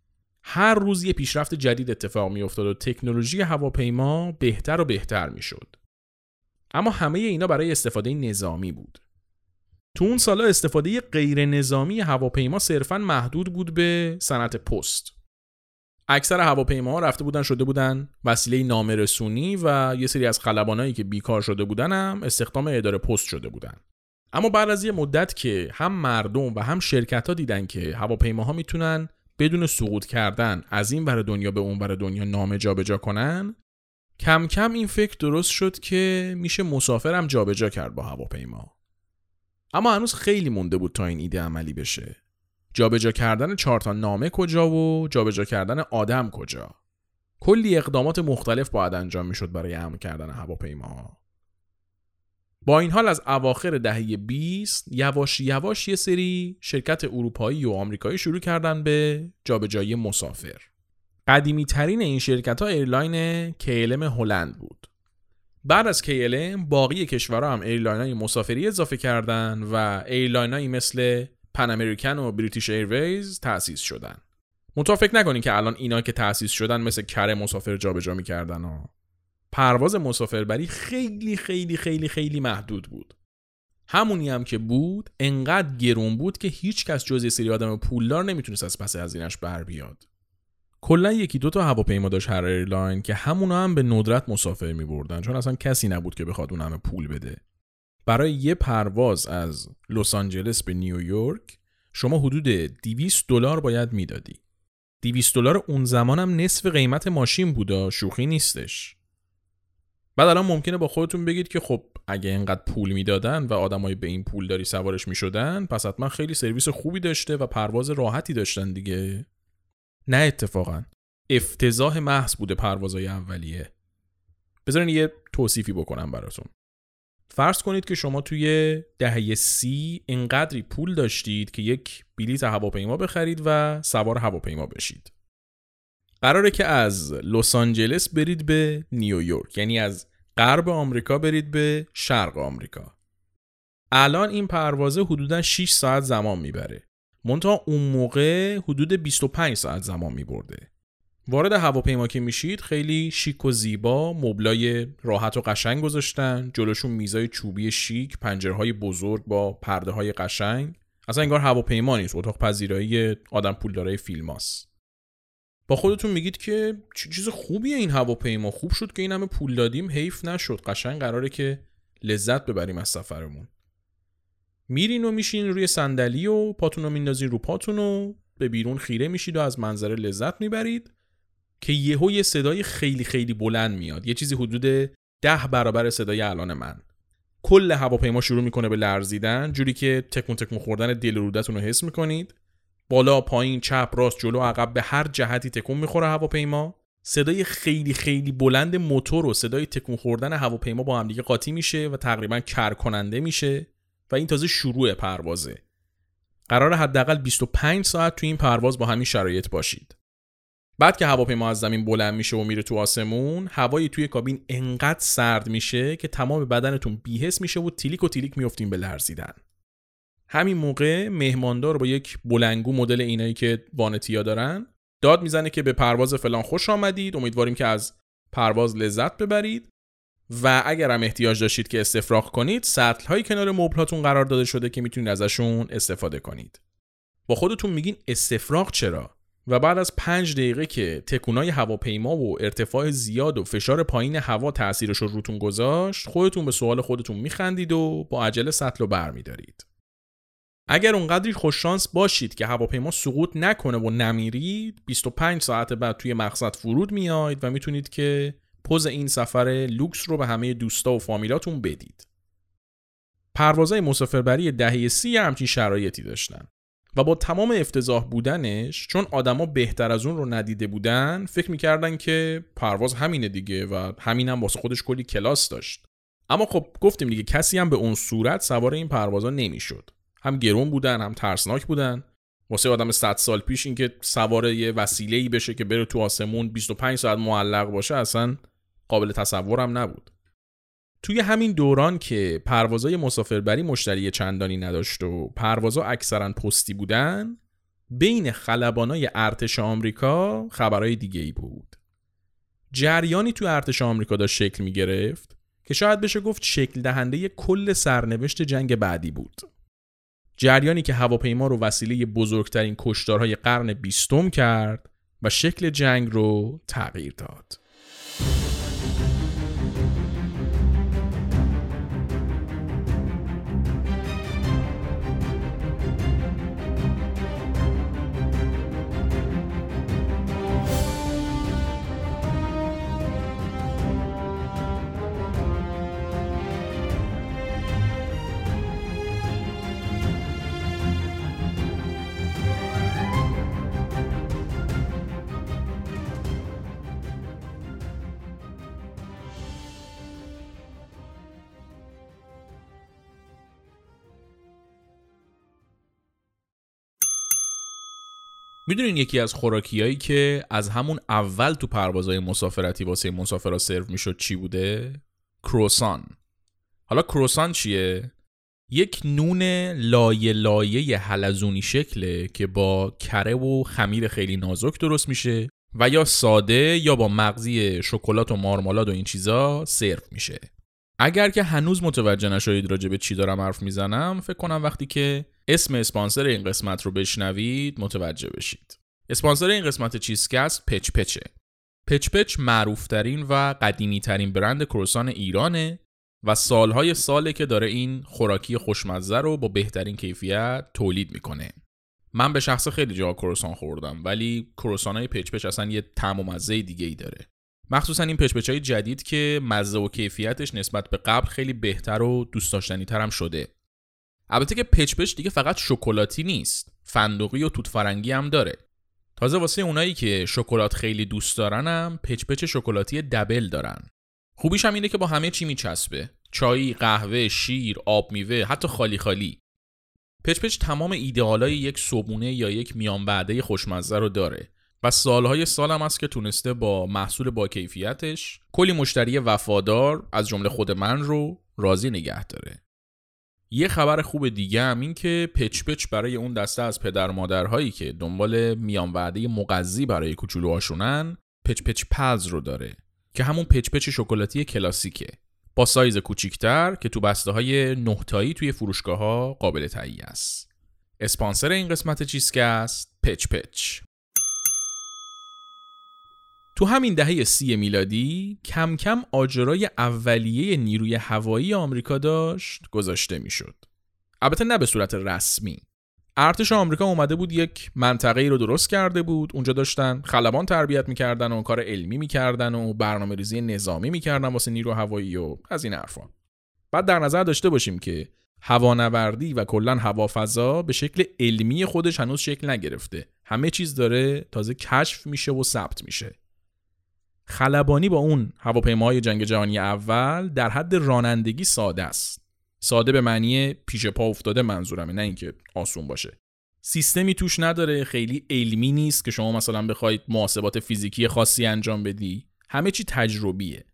هر روز یه پیشرفت جدید اتفاق می‌افتاد و تکنولوژی هواپیما بهتر و بهتر می‌شد. اما همه اینا برای استفاده نظامی بود. تو اون سالا استفاده غیر نظامی هواپیما صرفاً محدود بود به صنعت پست. اکثر هواپیماها رفته بودن شده بودن وسیله نامه‌رسونی و یه سری از خلبانایی که بیکار شده بودن هم استخدام اداره پست شده بودن. اما بعد از یه مدت که هم مردم و هم شرکت‌ها دیدن که هواپیماها میتونن بدون سقوط کردن از این ور دنیا به اون ور دنیا نامه جابجا کنن، کم کم این فکر درست شد که میشه مسافرم جابجا کرد با هواپیما. اما هنوز خیلی مونده بود تا این ایده عملی بشه. جابجا کردن 4 تا نامه کجا و جابجا کردن آدم کجا؟ کلی اقدامات مختلف باید انجام میشد برای امن کردن هواپیماها. با این حال از اواخر دهه 20 یواش یواش یه سری شرکت اروپایی و آمریکایی شروع کردن به جابجایی مسافر. قدیمی ترین این شرکت ها ایرلاین KLM هلند بود. بعد از KLM باقی کشورها هم ایرلاین های مسافری اضافه کردن و ایرلاین هایی مثل پن امریکن و بریتیش ایرویز تأسیس شدن. متفکر نکنین که الان اینا که تأسیس شدن مثل کره مسافر جابجا می‌کردن ها. پرواز مسافربری خیلی خیلی خیلی خیلی محدود بود. همونی هم که بود انقدر گرون بود که هیچ کس جز یه سری آدم پولدار نمیتونست از پس هزینه‌اش بر بیاد. کلا 1-2 تا هواپیما داشت هر ایرلاین که همونا هم به ندرت مسافر می‌بردن، چون اصلا کسی نبود که بخواد اون همه پول بده. برای یه پرواز از لس آنجلس به نیویورک شما حدود $200 باید میدادی. $200 اون زمان هم نصف قیمت ماشین بودا، شوخی نیستش. بعد الان ممکنه با خودتون بگید که خب اگه اینقدر پول میدادن و آدمای به این پول داری سوارش میشدن، پس حتما خیلی سرویس خوبی داشته و پرواز راحتی داشتن دیگه. نه اتفاقا افتضاح محض بوده پروازهای اولیه. بذارین یه توصیفی بکنم براتون. فرض کنید که شما توی دهه 30 اینقدری پول داشتید که یک بلیط هواپیما بخرید و سوار هواپیما بشید. قراره که از لس آنجلس برید به نیویورک، یعنی از غرب آمریکا برید به شرق آمریکا. الان این پروازه حدوداً 6 ساعت زمان میبره. منتها اون موقع حدود 25 ساعت زمان میبرده. وارد هواپیما که میشید خیلی شیک و زیبا، مبلای راحت و قشنگ گذاشتن، جلوشون میزای چوبی شیک، پنجرهای بزرگ با پرده‌های قشنگ. اصلا انگار هواپیما نیست، اتاق پذیرایی آدم پولدارای فیلماست. با خودتون میگید که چیز خوبیه این هواپیما، خوب شد که این همه پول دادیم، حیف نشد، قشنگ قراره که لذت ببریم از سفرمون. میرین و میشین روی صندلی و پاتونو میندازین رو پاتون و به بیرون خیره میشید و از منظره لذت میبرید که یهو یه صدای خیلی خیلی بلند میاد، یه چیزی حدود 10 برابر صدای الان من. کل هواپیما شروع میکنه به لرزیدن، جوری که تکون تکون خوردن دل رودتون رو حس میکنید. بالا پایین چپ راست جلو عقب به هر جهتی تکون میخوره هواپیما. صدای خیلی خیلی بلند موتور و صدای تکون خوردن هواپیما با هم دیگه قاطی میشه و تقریبا کر کننده میشه و این تازه شروع پروازه. قراره حداقل 25 ساعت تو این پرواز با همین شرایط باشید. بعد که هواپیما از زمین بلند میشه و میره تو آسمون، هوای توی کابین انقدر سرد میشه که تمام بدنتون بی‌حس میشه و تیلیک و تیلیک میافتین به لرزیدن. همین موقع مهماندار با یک بلنگو مدل اینایی که وانتیا دارن داد میزنه که به پرواز فلان خوش آمدید، امیدواریم که از پرواز لذت ببرید و اگر هم احتیاج داشتید که استفراغ کنید، سطل‌های کنار مبلاتون قرار داده شده که میتونید ازشون استفاده کنید. با خودتون میگین استفراغ چرا؟ و بعد از 5 دقیقه که تکونای هواپیما و ارتفاع زیاد و فشار پایین هوا تأثیرش رو روتون گذاشت، خودتون به سوال خودتون میخندید و با عجله سطل رو برمیدارید. اگر اونقدری خوششانس باشید که هواپیما سقوط نکنه و نمیرید، 25 ساعت بعد توی مقصد فرود میاید و میتونید که پوز این سفر لوکس رو به همه دوستا و فامیلاتون بدید. پروازهای مسافربری دهه 30 همچین شرایطی داشتن و با تمام افتضاح بودنش، چون آدما بهتر از اون رو ندیده بودن، فکر می‌کردن که پرواز همینه دیگه و همینم واسه خودش کلی کلاس داشت. اما خب گفتیم دیگه کسی هم به اون صورت سوار این پروازا نمی‌شد. هم گرون بودن، هم ترسناک بودن. واسه آدم 100 سال پیش این که سوار یه وسیله‌ای بشه که بره تو آسمون 25 ساعت معلق باشه اصلا قابل تصور هم نبود. توی همین دوران که پروازهای مسافربری مشتری چندانی نداشت و پروازها اکثرا پستی بودن، بین خلبانای ارتش آمریکا خبرهای دیگه‌ای بود. جریانی توی ارتش آمریکا داشت شکل می‌گرفت که شاید بشه گفت شکل دهنده کل سرنوشت جنگ بعدی بود. جریانی که هواپیما رو وسیله بزرگترین کشتارهای قرن 20 کرد و شکل جنگ رو تغییر داد. میدونین یکی از خوراکیایی که از همون اول تو پروازهای مسافرتی واسه مسافرها سرو میشد چی بوده؟ کروسان. حالا کروسان چیه؟ یک نون لایه لایه حلزونی شکله که با کره و خمیر خیلی نازک درست میشه و یا ساده یا با مغزی شکلات و مارمالاد و این چیزا سرو میشه. اگر که هنوز متوجه نشدید راجع به چی دارم حرف میزنم، فکر کنم وقتی که اسم اسپانسر این قسمت رو بشنوید متوجه بشید. اسپانسر این قسمت چیزکست پچ پچه. پچ پچ معروفترین و قدیمیترین برند کروسان ایرانه و سالهای ساله که داره این خوراکی خوشمزه رو با بهترین کیفیت تولید میکنه. من به شخص خیلی جا کروسان خوردم، ولی کروسانای پچ پچ اصلا یه طعم و مزه دیگه‌ای داره. مخصوصا این پچ پچای جدید که مزه و کیفیتش نسبت به قبل خیلی بهتر و دوست داشتنی‌تر هم شده. البته که پچ‌پچ دیگه فقط شکلاتی نیست، فندقی و توت فرنگی هم داره. تازه واسه اونایی که شکلات خیلی دوست دارنم پچ‌پچ شکلاتی دبل دارن. خوبیش هم اینه که با همه چی میچسبه، چای، قهوه، شیر، آب میوه، حتی خالی خالی. پچ‌پچ تمام ایدئالای یک صبحونه یا یک میانبعده خوشمزه رو داره و سالهای سال هم هست که تونسته با محصول با کیفیتش کلی مشتری وفادار از جمله خود من رو راضی نگه داره. یه خبر خوب دیگه هم این که پچ پچ برای اون دسته از پدر مادرهایی که دنبال میان وعده مغذی برای کوچولوهاشونن پچ پچ پلز رو داره که همون پچ پچ شکلاتی کلاسیکه با سایز کوچیک‌تر که تو بسته‌های 9 تایی توی فروشگاه‌ها قابل تهیه است. اسپانسر این قسمت چیزکست پچ پچ. تو همین دهه 30 میلادی کم کم آجرای اولیه نیروی هوایی آمریکا داشت گذاشته میشد. البته نه به صورت رسمی. ارتش آمریکا اومده بود یک منطقه ای رو درست کرده بود، اونجا داشتن خلبان تربیت میکردن و کار علمی میکردن و برنامه‌ریزی نظامی میکردن واسه نیرو هوایی و از این حرفا. بعد در نظر داشته باشیم که هوانوردی و کلا هوافضا به شکل علمی خودش هنوز شکل نگرفته. همه چیز داره تازه کشف میشه و ثبت میشه. خلبانی با اون هواپیماهای جنگ جهانی اول در حد رانندگی ساده است. ساده به معنی پیش پا افتاده منظورمه، نه اینکه آسون باشه. سیستمی توش نداره، خیلی علمی نیست که شما مثلا بخواید محاسبات فیزیکی خاصی انجام بدی. همه چی تجربیه.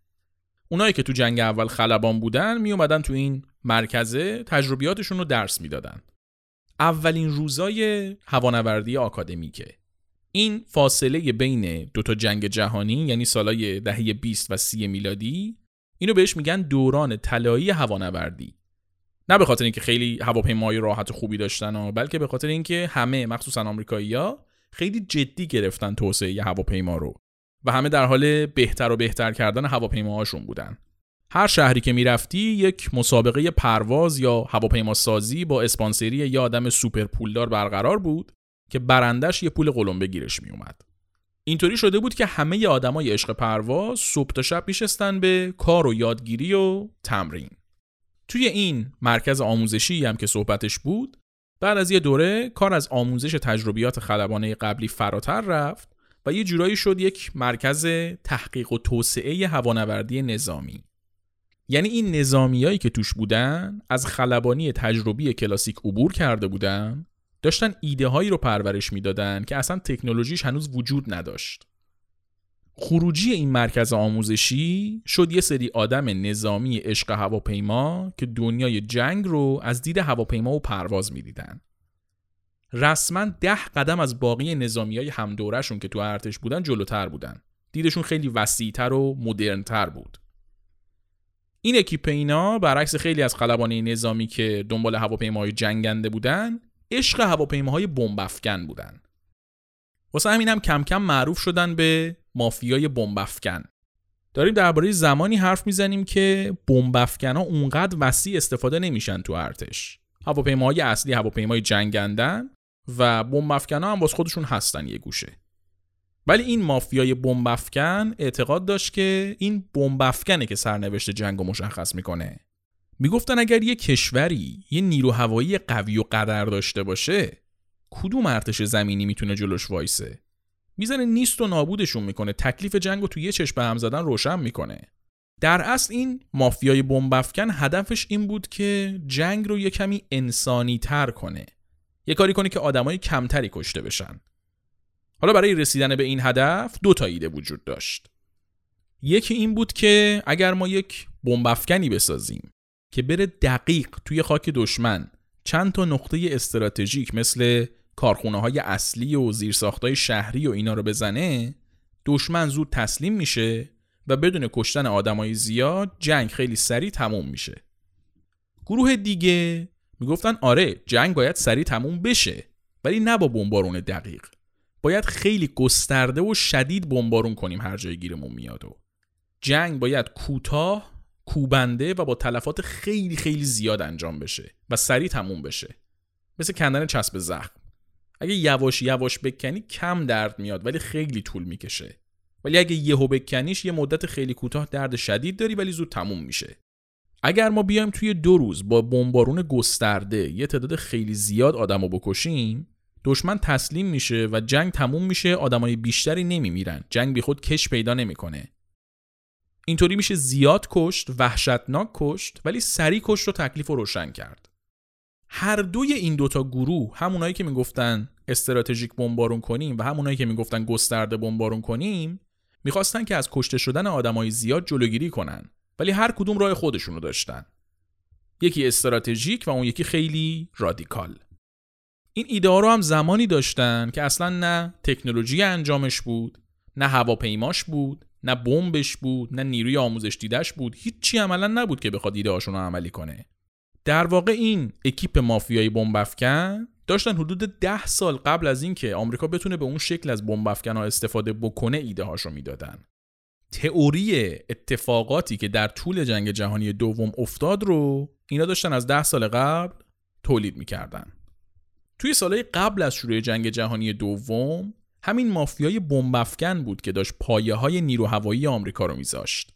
اونایی که تو جنگ اول خلبان بودن می اومدن تو این مرکزه تجربیاتشون رو درس میدادن. اولین روزای هوانوردی آکادمیکه. این فاصله بین دوتا جنگ جهانی، یعنی سالای دهه 20 و 30 میلادی، اینو بهش میگن دوران طلایی هوانوردی. نه به خاطر اینکه خیلی هواپیمای راحت و خوبی داشتن، بلکه به خاطر اینکه همه، مخصوصا آمریکایی‌ها، خیلی جدی گرفتن توسعه هواپیما رو و همه در حال بهتر و بهتر کردن هواپیماهاشون بودن. هر شهری که میرفتی یک مسابقه پرواز یا هواپیماسازی با اسپانسری یا آدم سوپر پولدار برقرار بود که برندش یه پول قلمبه گیرش می اومد. اینطوری شده بود که همه آدمای عشق پرواز صبح تا شب میشستن به کار و یادگیری و تمرین. توی این مرکز آموزشی هم که صحبتش بود، بعد از یه دوره کار از آموزش تجربیات خلبانه قبلی فراتر رفت و یه جورایی شد یک مرکز تحقیق و توسعه هوانوردی نظامی. یعنی این نظامیایی که توش بودن از خلبانی تجربی کلاسیک عبور کرده بودن، داشتن ایده هایی رو پرورش میدادن که اصلا تکنولوژیش هنوز وجود نداشت. خروجی این مرکز آموزشی شد یه سری آدم نظامی عشق هواپیما که دنیای جنگ رو از دید هواپیما و پرواز میدیدن. رسما 10 قدم از باقی نظامیای همدورهشون که تو ارتش بودن جلوتر بودن. دیدشون خیلی وسیع‌تر و مدرن‌تر بود. این اکیپ اینا برعکس خیلی از خلبانی نظامی که دنبال هواپیماهای جنگنده بودن، عشق هواپیماهای بمب افکن بودن. واسه همین هم کم کم معروف شدن به مافیای بمب افکن. داریم درباره زمانی حرف میزنیم که بمب افکن‌ها اونقدر وسیع استفاده نمیشن تو ارتش. هواپیماهای اصلی هواپیمای جنگندن و بمب افکن‌ها هم واسه خودشون هستن یه گوشه. ولی این مافیای بمب افکن اعتقاد داشت که این بمب افکنه که سرنوشت جنگو مشخص میکنه. میگفتن اگر یه کشوری یه نیرو هوایی قوی و قدر داشته باشه، کدوم ارتش زمینی میتونه جلوش وایسه؟ میزنه نیست و نابودشون میکنه، تکلیف جنگو تو یه چشم هم زدن روشن میکنه. در اصل این مافیای بمب افکن هدفش این بود که جنگ رو یه کمی انسانی تر کنه، یه کاری کنه که آدمای کمتری کشته بشن. حالا برای رسیدن به این هدف دو تا ایده وجود داشت. یکی این بود که اگر ما یک بمب افکنی بسازیم که بره دقیق توی خاک دشمن چند تا نقطه استراتژیک مثل کارخونه‌های اصلی و زیرساخت‌های شهری و اینا رو بزنه، دشمن زود تسلیم میشه و بدون کشتن آدمای زیاد جنگ خیلی سریع تموم میشه. گروه دیگه میگفتن آره، جنگ باید سریع تموم بشه، ولی نه با بمبارون دقیق. باید خیلی گسترده و شدید بمبارون کنیم هر جای گیرمون میاد و جنگ باید کوتاه، کوبنده و با تلفات خیلی خیلی زیاد انجام بشه و سریع تموم بشه. مثل کندن چسب زخم، اگه یواش یواش بکنی کم درد میاد ولی خیلی طول میکشه، ولی اگه یهو بکنیش یه مدت خیلی کوتاه درد شدید داری ولی زود تموم میشه. اگر ما بیایم توی 2 روز با بمبارون گسترده یه تعداد خیلی زیاد آدمو بکشیم، دشمن تسلیم میشه و جنگ تموم میشه، آدمای بیشتری نمیمیرن، جنگ بیخود کش پیدا نمیکنه. اینطوری میشه زیاد کشت، وحشتناک کشت، ولی سریع کشت و تکلیف رو روشن کرد. هر دوی این دوتا گروه، همونایی که میگفتن استراتژیک بمبارون کنیم و همونایی که میگفتن گسترده بمبارون کنیم، میخواستن که از کشته شدن آدمای زیاد جلوگیری کنن، ولی هر کدوم راه خودشونو داشتن. یکی استراتژیک و اون یکی خیلی رادیکال. این ایده ها رو هم زمانی داشتن که اصلا نه تکنولوژی انجامش بود، نه هواپیماش بود، نه بمبش بود، نه نیروی آموزش دیدش بود، هیچی عملا نبود که بخواد ایده هاشون رو عملی کنه. در واقع این اکیپ مافیایی بمب افکن داشتن حدود 10 سال قبل از این که آمریکا بتونه به اون شکل از بمب افکن ها استفاده بکنه ایده هاشو میدادن. تئوری اتفاقاتی که در طول جنگ جهانی دوم افتاد رو اینا داشتن از 10 سال قبل تولید میکردن. توی سالهای قبل از شروع جنگ جهانی دوم همین مافیای بمب افکن بود که داشت پایه‌های نیرو هوایی آمریکا رو میذاشت.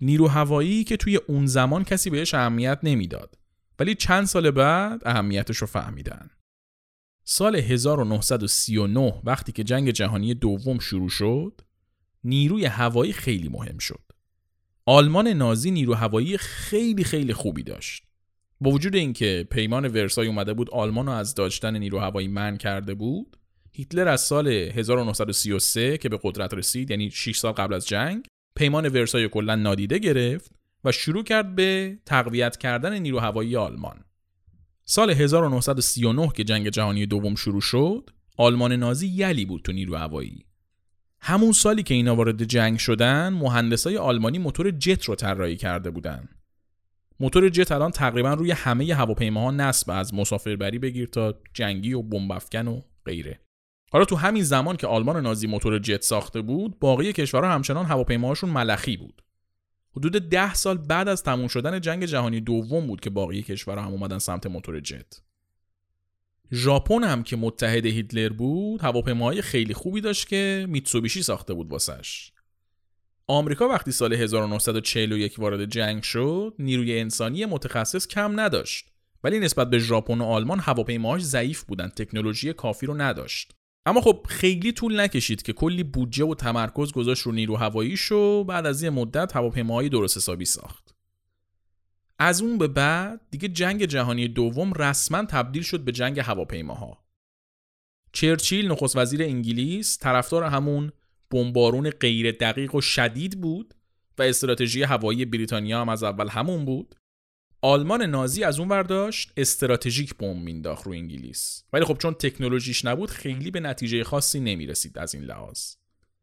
نیرو هوایی که توی اون زمان کسی بهش اهمیت نمیداد، ولی چند سال بعد اهمیتش رو فهمیدن. سال 1939 وقتی که جنگ جهانی دوم شروع شد، نیروی هوایی خیلی مهم شد. آلمان نازی نیرو هوایی خیلی خیلی خوبی داشت. با وجود اینکه پیمان ورسای اومده بود آلمان رو از داشتن نیرو هوایی منع کرده بود، هیتلر از سال 1933 که به قدرت رسید، یعنی 6 سال قبل از جنگ، پیمان ورسای کلا نادیده گرفت و شروع کرد به تقویت کردن نیرو هوایی آلمان. سال 1939 که جنگ جهانی دوم شروع شد، آلمان نازی یلی بود تو نیرو هوایی. همون سالی که اینا وارد جنگ شدن، مهندسای آلمانی موتور جت رو طراحی کرده بودن. موتور جت الان تقریبا روی همه هواپیماها نصب، از مسافربری بگیر تا جنگی و بمب افکن و غیره. حالا تو همین زمان که آلمان نازی موتور جت ساخته بود، باقی کشورها همچنان هواپیماهاشون ملخی بود. حدود 10 سال بعد از تموم شدن جنگ جهانی دوم بود که باقی کشورها هم اومدن سمت موتور جت. ژاپن هم که متحد هیتلر بود، هواپیماهای خیلی خوبی داشت که میتسوبیشی ساخته بود واسش. آمریکا وقتی سال 1941 وارد جنگ شد، نیروی انسانی متخصص کم نداشت، ولی نسبت به ژاپن و آلمان هواپیماهاش ضعیف بودن، تکنولوژی کافی رو نداشت. اما خب خیلی طول نکشید که کلی بودجه و تمرکز گذاشت رو نیرو هواییش و بعد از یه مدت هواپیماهای درست حسابی ساخت. از اون به بعد دیگه جنگ جهانی دوم رسما تبدیل شد به جنگ هواپیماها. چرچیل نخست وزیر انگلیس طرفدار همون بمبارون غیر دقیق و شدید بود و استراتژی هوایی بریتانیا هم از اول همون بود. آلمان نازی از اون برداشت استراتژیک بمب مینداخت رو انگلیس، ولی خب چون تکنولوژیش نبود خیلی به نتیجه خاصی نمیرسید از این لحاظ.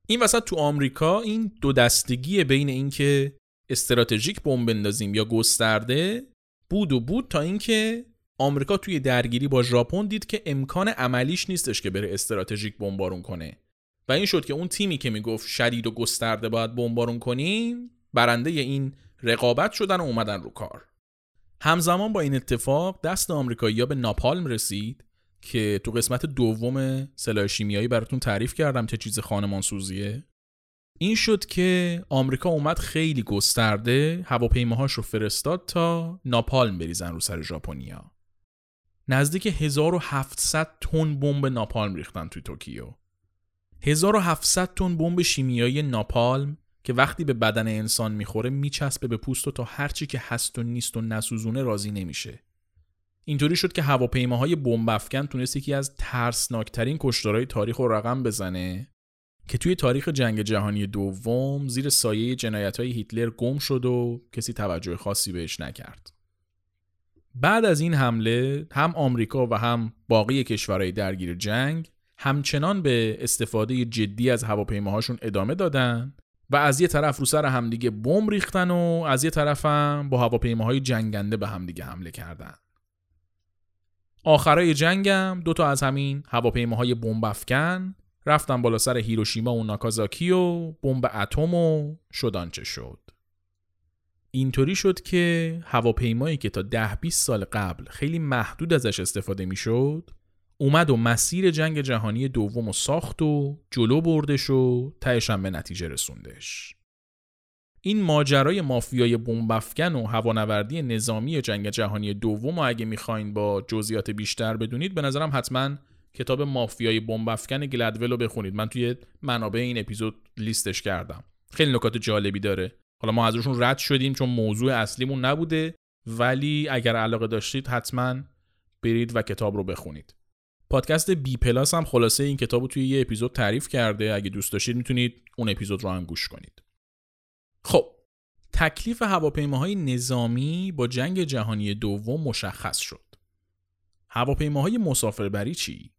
این وسط تو آمریکا این دو دستگی بین اینکه استراتژیک بمب بندازیم یا گسترده بود تا اینکه آمریکا توی درگیری با ژاپن دید که امکان عملیش نیستش که بره استراتژیک بمبارون کنه و این شد که اون تیمی که میگفت شدید و گسترده باید بمبارون کنیم برنده این رقابت شدن و اومدن رو کار. همزمان با این اتفاق دست آمریکایی‌ها به ناپالم رسید که تو قسمت دوم سلاح شیمیایی براتون تعریف کردم چه چیز خانمانسوزیه. این شد که آمریکا اومد خیلی گسترده هواپیماهاش رو فرستاد تا ناپالم بریزن رو سر ژاپنیا. نزدیک 1700 تن بمب ناپالم ریختن توی توکیو. 1700 تن بمب شیمیایی ناپالم که وقتی به بدن انسان میخوره میچسبه به پوست و تا هرچی که هست و نیست و نسوزونه راضی نمیشه. اینطوری شد که هواپیماهای بمب افکن تونست یکی از ترسناکترین کشتارهای تاریخ رو رقم بزنه که توی تاریخ جنگ جهانی دوم زیر سایه جنایت‌های هیتلر گم شد و کسی توجه خاصی بهش نکرد. بعد از این حمله هم آمریکا و هم باقی کشورهای درگیر جنگ همچنان به استفاده جدی از هواپیماهاشون ادامه دادن و از یه طرف رو سر همدیگه بمب ریختن و از یه طرف هم با هواپیماهای جنگنده به همدیگه حمله کردن. آخرای جنگم دوتا از همین هواپیماهای بمب افکن رفتن بالا سر هیروشیما و ناکازاکی و بمب اتم و شدن چه شد. اینطوری شد که هواپیمایی که تا 10-20 سال قبل خیلی محدود ازش استفاده میشد اومد و مسیر جنگ جهانی دوم رو ساخت و جلو بردش و تهش هم به نتیجه رسوندش. این ماجرای مافیای بمب افکن و هوانوردی نظامی جنگ جهانی دوم رو اگه میخواین با جزئیات بیشتر بدونید به نظرم حتما کتاب مافیای بمب افکن گلدول رو بخونید. من توی منابع این اپیزود لیستش کردم. خیلی نکات جالبی داره. حالا ما از روشون رد شدیم چون موضوع اصلیمون نبوده، ولی اگر علاقه داشتید حتما برید و کتاب رو بخونید. پادکست بی پلاس هم خلاصه این کتاب رو توی یه اپیزود تعریف کرده. اگه دوست داشتید میتونید اون اپیزود رو هم گوش کنید. خب، تکلیف هواپیماهای نظامی با جنگ جهانی دوم مشخص شد. هواپیماهای مسافربری چی؟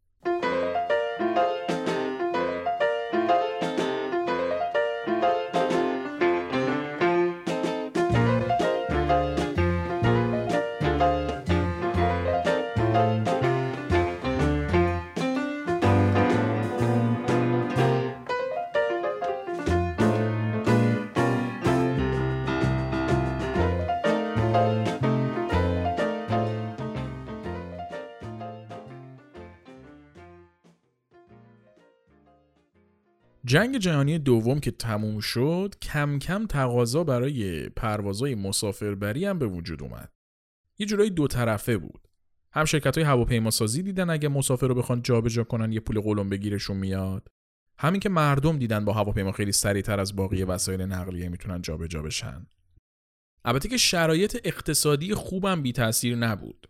جنگ جهانی دوم که تموم شد کم کم تقاضا برای پروازهای مسافربری هم به وجود اومد. یه جورایی دو طرفه بود. هم شرکت‌های هواپیماسازی دیدن اگه مسافر رو بخوان جابجا کنن یه پول قلم بگیرشون میاد. همین که مردم دیدن با هواپیما خیلی سریع‌تر از بقیه وسایل نقلیه میتونن جابجا بشن. البته که شرایط اقتصادی خوبم بی تأثیر نبود.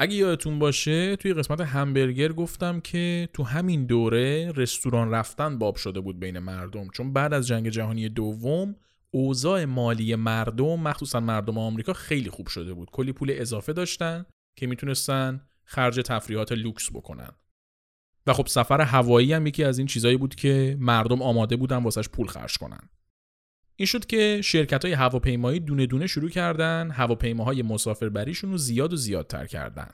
اگه یادتون باشه توی قسمت همبرگر گفتم که تو همین دوره رستوران رفتن باب شده بود بین مردم، چون بعد از جنگ جهانی دوم اوضاع مالی مردم مخصوصا مردم آمریکا خیلی خوب شده بود. کلی پول اضافه داشتن که میتونستن خرج تفریحات لوکس بکنن و خب سفر هوایی هم یکی از این چیزایی بود که مردم آماده بودن واسش پول خرج کنن. این شد که شرکت‌های هواپیمایی دونه دونه شروع کردن هواپیماهای مسافربریشون رو زیاد و زیادتر کردن.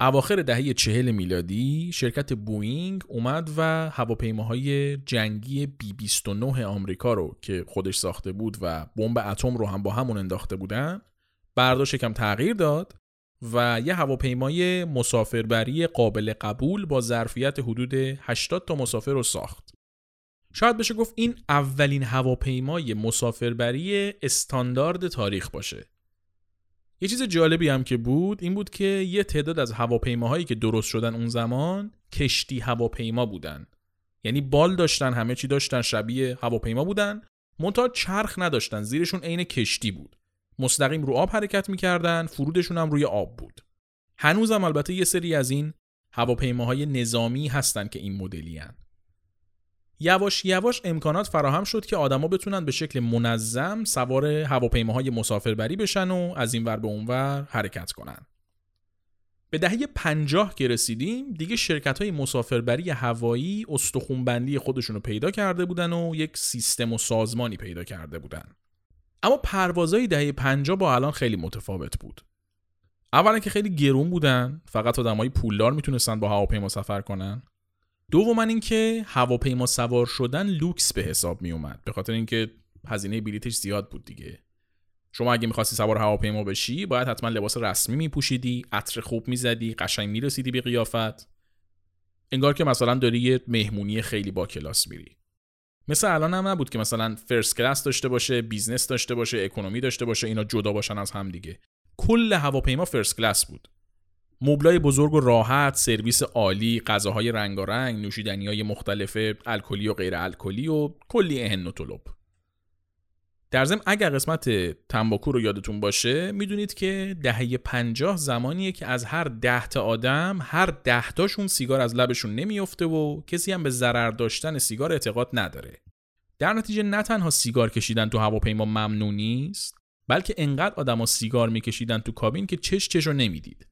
اواخر دهه 40 میلادی شرکت بوئینگ اومد و هواپیماهای جنگی B-29 آمریکا رو که خودش ساخته بود و بمب اتم رو هم با همون انداخته بودن برداشت کم تغییر داد و یه هواپیمای مسافربری قابل قبول با ظرفیت حدود 80 تا مسافر رو ساخت. شاید بشه گفت این اولین هواپیمای مسافربری استاندارد تاریخ باشه. یه چیز جالبی هم که بود این بود که یه تعداد از هواپیماهایی که درست شدن اون زمان کشتی هواپیما بودن. یعنی بال داشتن، همه چی داشتن، شبیه هواپیما بودن، منتها چرخ نداشتن، زیرشون عین کشتی بود. مستقیم رو آب حرکت می‌کردن، فرودشون هم روی آب بود. هنوزم البته یه سری از این هواپیماهای نظامی هستن که این مدلی‌ان. یواش یواش امکانات فراهم شد که آدما بتونن به شکل منظم سوار هواپیماهای مسافربری بشن و از این ور به اون ور حرکت کنن. به دهه 50 که رسیدیم دیگه شرکت‌های مسافربری هوایی استخونبندی خودشونو پیدا کرده بودن و یک سیستم و سازمانی پیدا کرده بودن. اما پروازهای دهه 50 با الان خیلی متفاوت بود. اولا که خیلی گرون بودن، فقط آدمای پولدار میتونستن با هواپیما سفر کنن. دوما اینکه هواپیما سوار شدن لوکس به حساب می اومد، به خاطر اینکه هزینه بلیتش زیاد بود دیگه. شما اگه می‌خواستی سوار هواپیما بشی، باید حتما لباس رسمی میپوشیدی، عطر خوب میزدی، قشنگ میرسیدی به قیافت. انگار که مثلا داری یه مهمونی خیلی با کلاس میری. مثل الان هم نبود که مثلا فرست کلاس داشته باشه، بیزنس داشته باشه، اکونومی داشته باشه، اینا جدا باشن از هم دیگه. کل هواپیما فرست کلاس بود. مبلای بزرگ و راحت، سرویس عالی، غذاهای رنگارنگ، نوشیدنیهای مختلف، الکلی و غیر الکلی و کلی اهن و طلب. در ضمن اگر قسمت تنباکو رو یادتون باشه، میدونید که دهه 50 زمانیه که از هر 10 تا آدم هر 10 تاشون سیگار از لبشون نمیفته و کسی هم به ضرر داشتن سیگار اعتقاد نداره. در نتیجه نه تنها سیگار کشیدن تو هواپیما ممنوع نیست، بلکه انقدر آدما سیگار میکشیدن تو کابین که چشو نمیدید.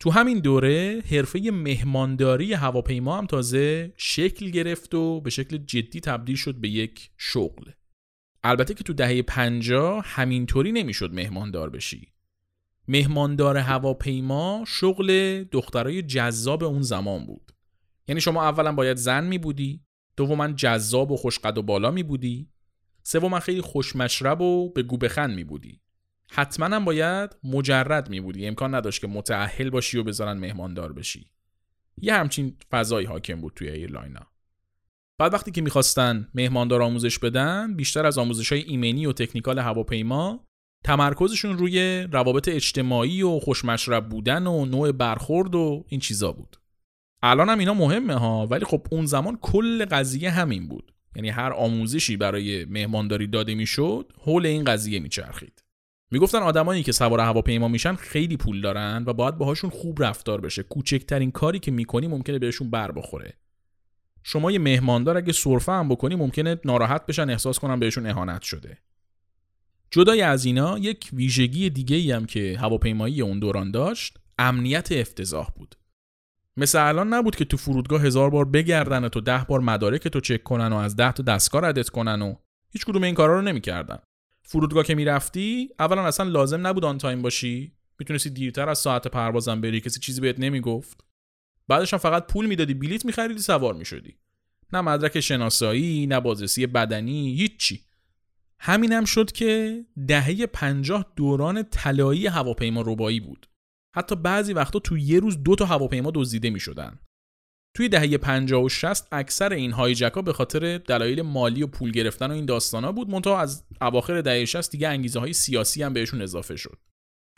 تو همین دوره حرفه مهمانداری هواپیما هم تازه شکل گرفت و به شکل جدی تبدیل شد به یک شغل. البته که تو دهه 50 همینطوری نمیشد مهماندار بشی. مهماندار هواپیما شغل دخترای جذاب اون زمان بود. یعنی شما اولا باید زن می بودی، دوما جذاب و خوشقد و بالا می بودی، سوما خیلی خوشمشرب و به گوبخن می بودی. حتما هم باید مجرد می بودی، امکان نداشت که متأهل باشی و بذارن مهماندار بشی. یه همچین فضایی حاکم بود توی ایرلاینا. بعد وقتی که می‌خواستن مهماندار آموزش بدن، بیشتر از آموزش‌های ایمنی و تکنیکال هواپیما تمرکزشون روی روابط اجتماعی و خوشمشرب بودن و نوع برخورد و این چیزا بود. الان هم اینا مهمه ها، ولی خب اون زمان کل قضیه همین بود. یعنی هر آموزشی برای مهمانداری داده میشد، حول این قضیه میچرخید. میگفتن آدمایی که سوار هواپیما میشن خیلی پول دارن و باید باهاشون خوب رفتار بشه. کوچکترین کاری که می‌کنی ممکنه بهشون بر بخوره. شما یه مهماندار اگه سرفه هم بکنی ممکنه ناراحت بشن، احساس کنن بهشون اهانت شده. جدای از اینا، یک ویژگی دیگه‌ای هم که هواپیمایی اون دوران داشت، امنیت افتضاح بود. مثل الان نبود که تو فرودگاه 1000 بار بگردن و 10 بار مدارکتو چک کنن و از 10 تا دستگاه ردت کنن و هیچ کدوم این کارا رو نمی‌کردن. فرودگاه که میرفتی، اولا اصلا لازم نبود آن تایم باشی، میتونستی دیرتر از ساعت پروازم بری، کسی چیزی بهت نمیگفت. بعدش هم فقط پول میدادی، بلیت میخریدی، سوار میشدی. نه مدرک شناسایی، نه بازرسی بدنی، هیچی. همین هم شد که دهه 50 دوران طلایی هواپیما ربایی بود. حتی بعضی وقتا تو یه روز 2 تا هواپیما دزدیده میشدن. توی دهه 50 و 60 اکثر این هایجک‌ها به خاطر دلایل مالی و پول گرفتن و این داستانا بود. منتها از اواخر دهه 60 دیگه انگیزه‌های سیاسی هم بهشون اضافه شد.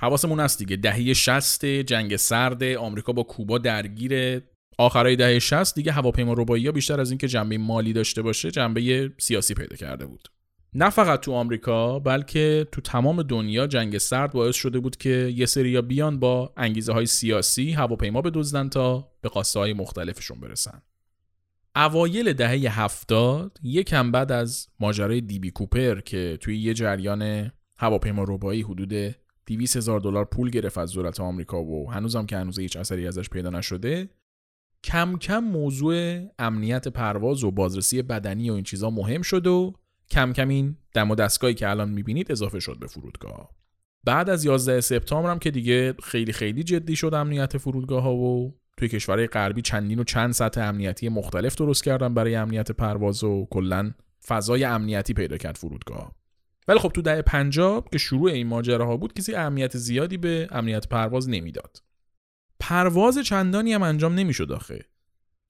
حواسمون هست دیگه، دهه 60 جنگ سرد، آمریکا با کوبا درگیره. آخرای دهه 60 دیگه هواپیما ربایی‌ها بیشتر از این که جنبه مالی داشته باشه، جنبه سیاسی پیدا کرده بود. نه فقط تو آمریکا، بلکه تو تمام دنیا جنگ سرد باعث شده بود که یه سریا بیان با انگیزه‌های سیاسی هواپیما بدزدن تا به قاصدهای مختلفشون برسن. اوایل دهه 70، یکم بعد از ماجرای دیبی کوپر که توی یه جریان هواپیما ربایی حدود $200,000 پول گرفت از دولت آمریکا و هنوزم که هنوز هیچ اثری ازش پیدا نشده، کم کم موضوع امنیت پرواز و بازرسی بدنی و این چیزا مهم شد و کم کم این دم و دستگاهی که الان می‌بینید اضافه شد به فرودگاه. بعد از 11 سپتامبر هم که دیگه خیلی جدی شد امنیت فرودگاه‌ها و توی کشورهای غربی چندین و چند سطح امنیتی مختلف درست کردن برای امنیت پرواز و کلاً فضای امنیتی پیدا کرد فرودگاه. ولی خب تو دهه 50 که شروع این ماجراها بود، کسی اهمیت زیادی به امنیت پرواز نمیداد. پرواز چندانی هم انجام نمیشد آخه.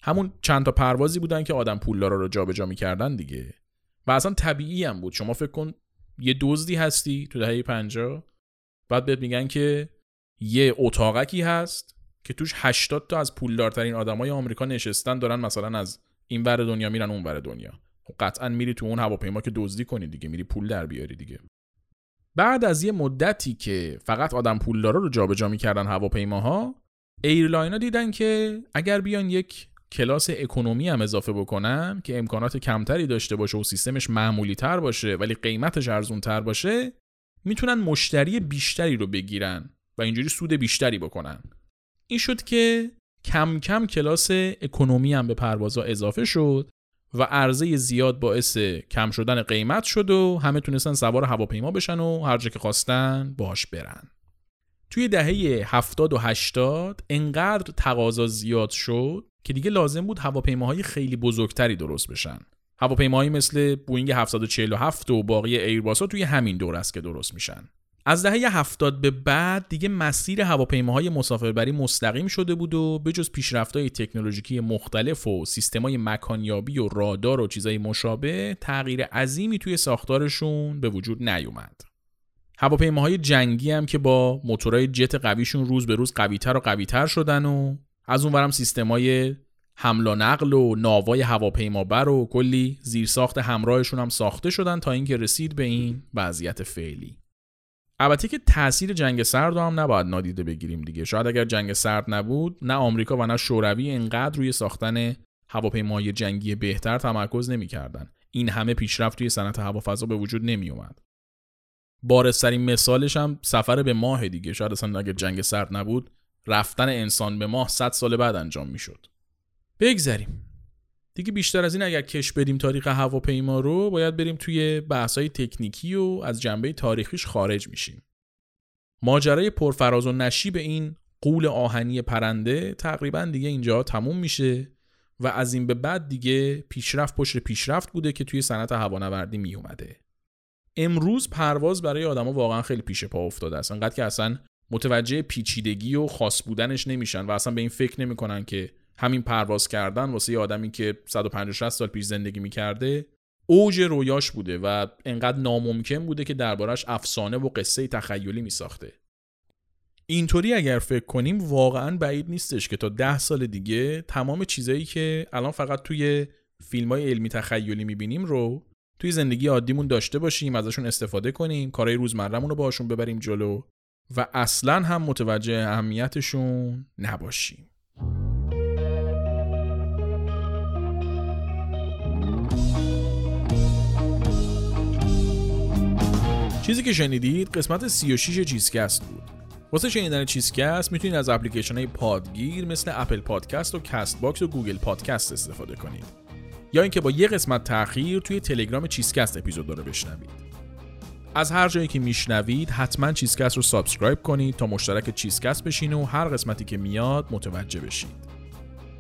همون چند تا پروازی بودن که آدم پولدارا رو جابجا می‌کردن دیگه. و اصلا طبیعی هم بود. شما فکر کن یه دزدی هستی تو دهه 50، بعد بهت میگن که یه اتاقکی هست که توش 80 تا از پولدارترین آدمای آمریکا نشستن، دارن مثلا از این ور دنیا میرن اون ور دنیا. قطعاً میری تو اون هواپیما که دزدی کنی دیگه، میری پول در بیاری دیگه. بعد از یه مدتی که فقط آدم پولدارا رو جابجا می‌کردن هواپیماها، ایرلاینا دیدن که اگر بیان یک کلاس اکونومی هم اضافه بکنن که امکانات کمتری داشته باشه و سیستمش معمولی‌تر باشه ولی قیمتش ارزون‌تر باشه، میتونن مشتری بیشتری رو بگیرن و اینجوری سود بیشتری بکنن. این شد که کم کم کلاس اکونومی هم به پروازها اضافه شد و عرضه زیاد باعث کم شدن قیمت شد و همه تونستن سوار هواپیما بشن و هر جا که خواستن باهاش برن. توی دهه 70 و 80 انقدر تقاضا زیاد شد که دیگه لازم بود هواپیماهای خیلی بزرگتری درست بشن. هواپیماهایی مثل بوئینگ 747 و باقی ایرباس‌ها توی همین دوره است که درست میشن. از دهه 70 به بعد دیگه مسیر هواپیماهای مسافربری مستقیم شده بود و به جز پیشرفت‌های تکنولوژیکی مختلف و سیستم‌های مکانیابی و رادار و چیزای مشابه، تغییر عظیمی توی ساختارشون به وجود نیومد. هواپیماهای جنگی هم که با موتورهای جت قویشون روز به روز قوی‌تر و قوی‌تر شدن و از اونورم سیستم‌های حمل و نقل و ناوای هواپیمابر و کلی زیرساخت همراهشون هم ساخته شدن تا اینکه رسید به این وضعیت فعلی. البته که تأثیر جنگ سرد هم نباید نادیده بگیریم دیگه. شاید اگر جنگ سرد نبود، نه آمریکا و نه شوروی اینقدر روی ساختن هواپیماهای جنگی بهتر تمرکز نمی‌کردن. این همه پیشرفت توی صنعت هوافضا به وجود نمی‌اومد. بارزترین مثالش هم سفر به ماه دیگه. شاید اصلا اگر جنگ سرد نبود، رفتن انسان به ماه 100 سال بعد انجام می‌شد. بگذریم. دیگه بیشتر از این اگر کش بدیم تاریخ هواپیما رو، باید بریم توی بحث‌های تکنیکی و از جنبه تاریخیش خارج میشیم. ماجرای پرفراز و نشیب این غول آهنی پرنده تقریباً دیگه اینجا تموم میشه و از این به بعد دیگه پیشرفت پشت پیشرفت بوده که توی صنعت هوانوردی می اومده. امروز پرواز برای آدما واقعاً خیلی پیش پا افتاده است، انقدر که اصلاً متوجه پیچیدگی و خاص بودنش نمیشن و اصلاً به این فکر نمی‌کنن که همین پرواز کردن واسه یه آدمی که 150-60 سال پیش زندگی میکرده اوج رویاش بوده و انقدر ناممکن بوده که دربارش افسانه و قصه تخیلی میساخته. اینطوری اگر فکر کنیم واقعاً بعید نیستش که تا 10 سال دیگه تمام چیزایی که الان فقط توی فیلم‌های علمی تخیلی میبینیم رو توی زندگی عادیمون داشته باشیم، ازشون استفاده کنیم، کارهای روزمره‌مون رو باهاشون ببریم جلو و اصلاً هم متوجه اهمیتشون نباشیم. چیزی که شنیدید قسمت 36 چیزکست بود. واسه شنیدن چیزکست میتونید از اپلیکیشن‌های پادگیر مثل اپل پادکست و کست باکس و گوگل پادکست استفاده کنید. یا اینکه با یه قسمت تأخیر توی تلگرام چیزکست اپیزود رو بشنوید. از هر جایی که میشنوید حتما چیزکست رو سابسکرایب کنید تا مشترک چیزکست بشین و هر قسمتی که میاد متوجه بشید.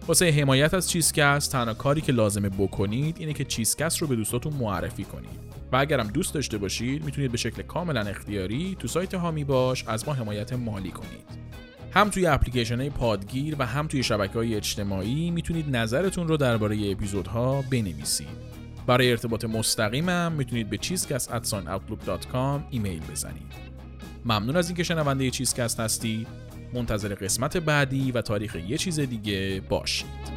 واسه حمایت از چیزکست تنها کاری که لازمه بکنید اینه که چیزکست رو به دوستاتون معرفی کنید. و اگرم دوست داشته باشید میتونید به شکل کاملا اختیاری تو سایت هامی باش از ما حمایت مالی کنید. هم توی اپلیکیشن های پادگیر و هم توی شبکه‌های اجتماعی میتونید نظرتون رو درباره اپیزودها بنویسید. برای ارتباط مستقیمم میتونید به cheesecast@outlook.com ایمیل بزنید. ممنون از اینکه شنونده چیزکست هستید. منتظر قسمت بعدی و تاریخ یه چیز دیگه باشید.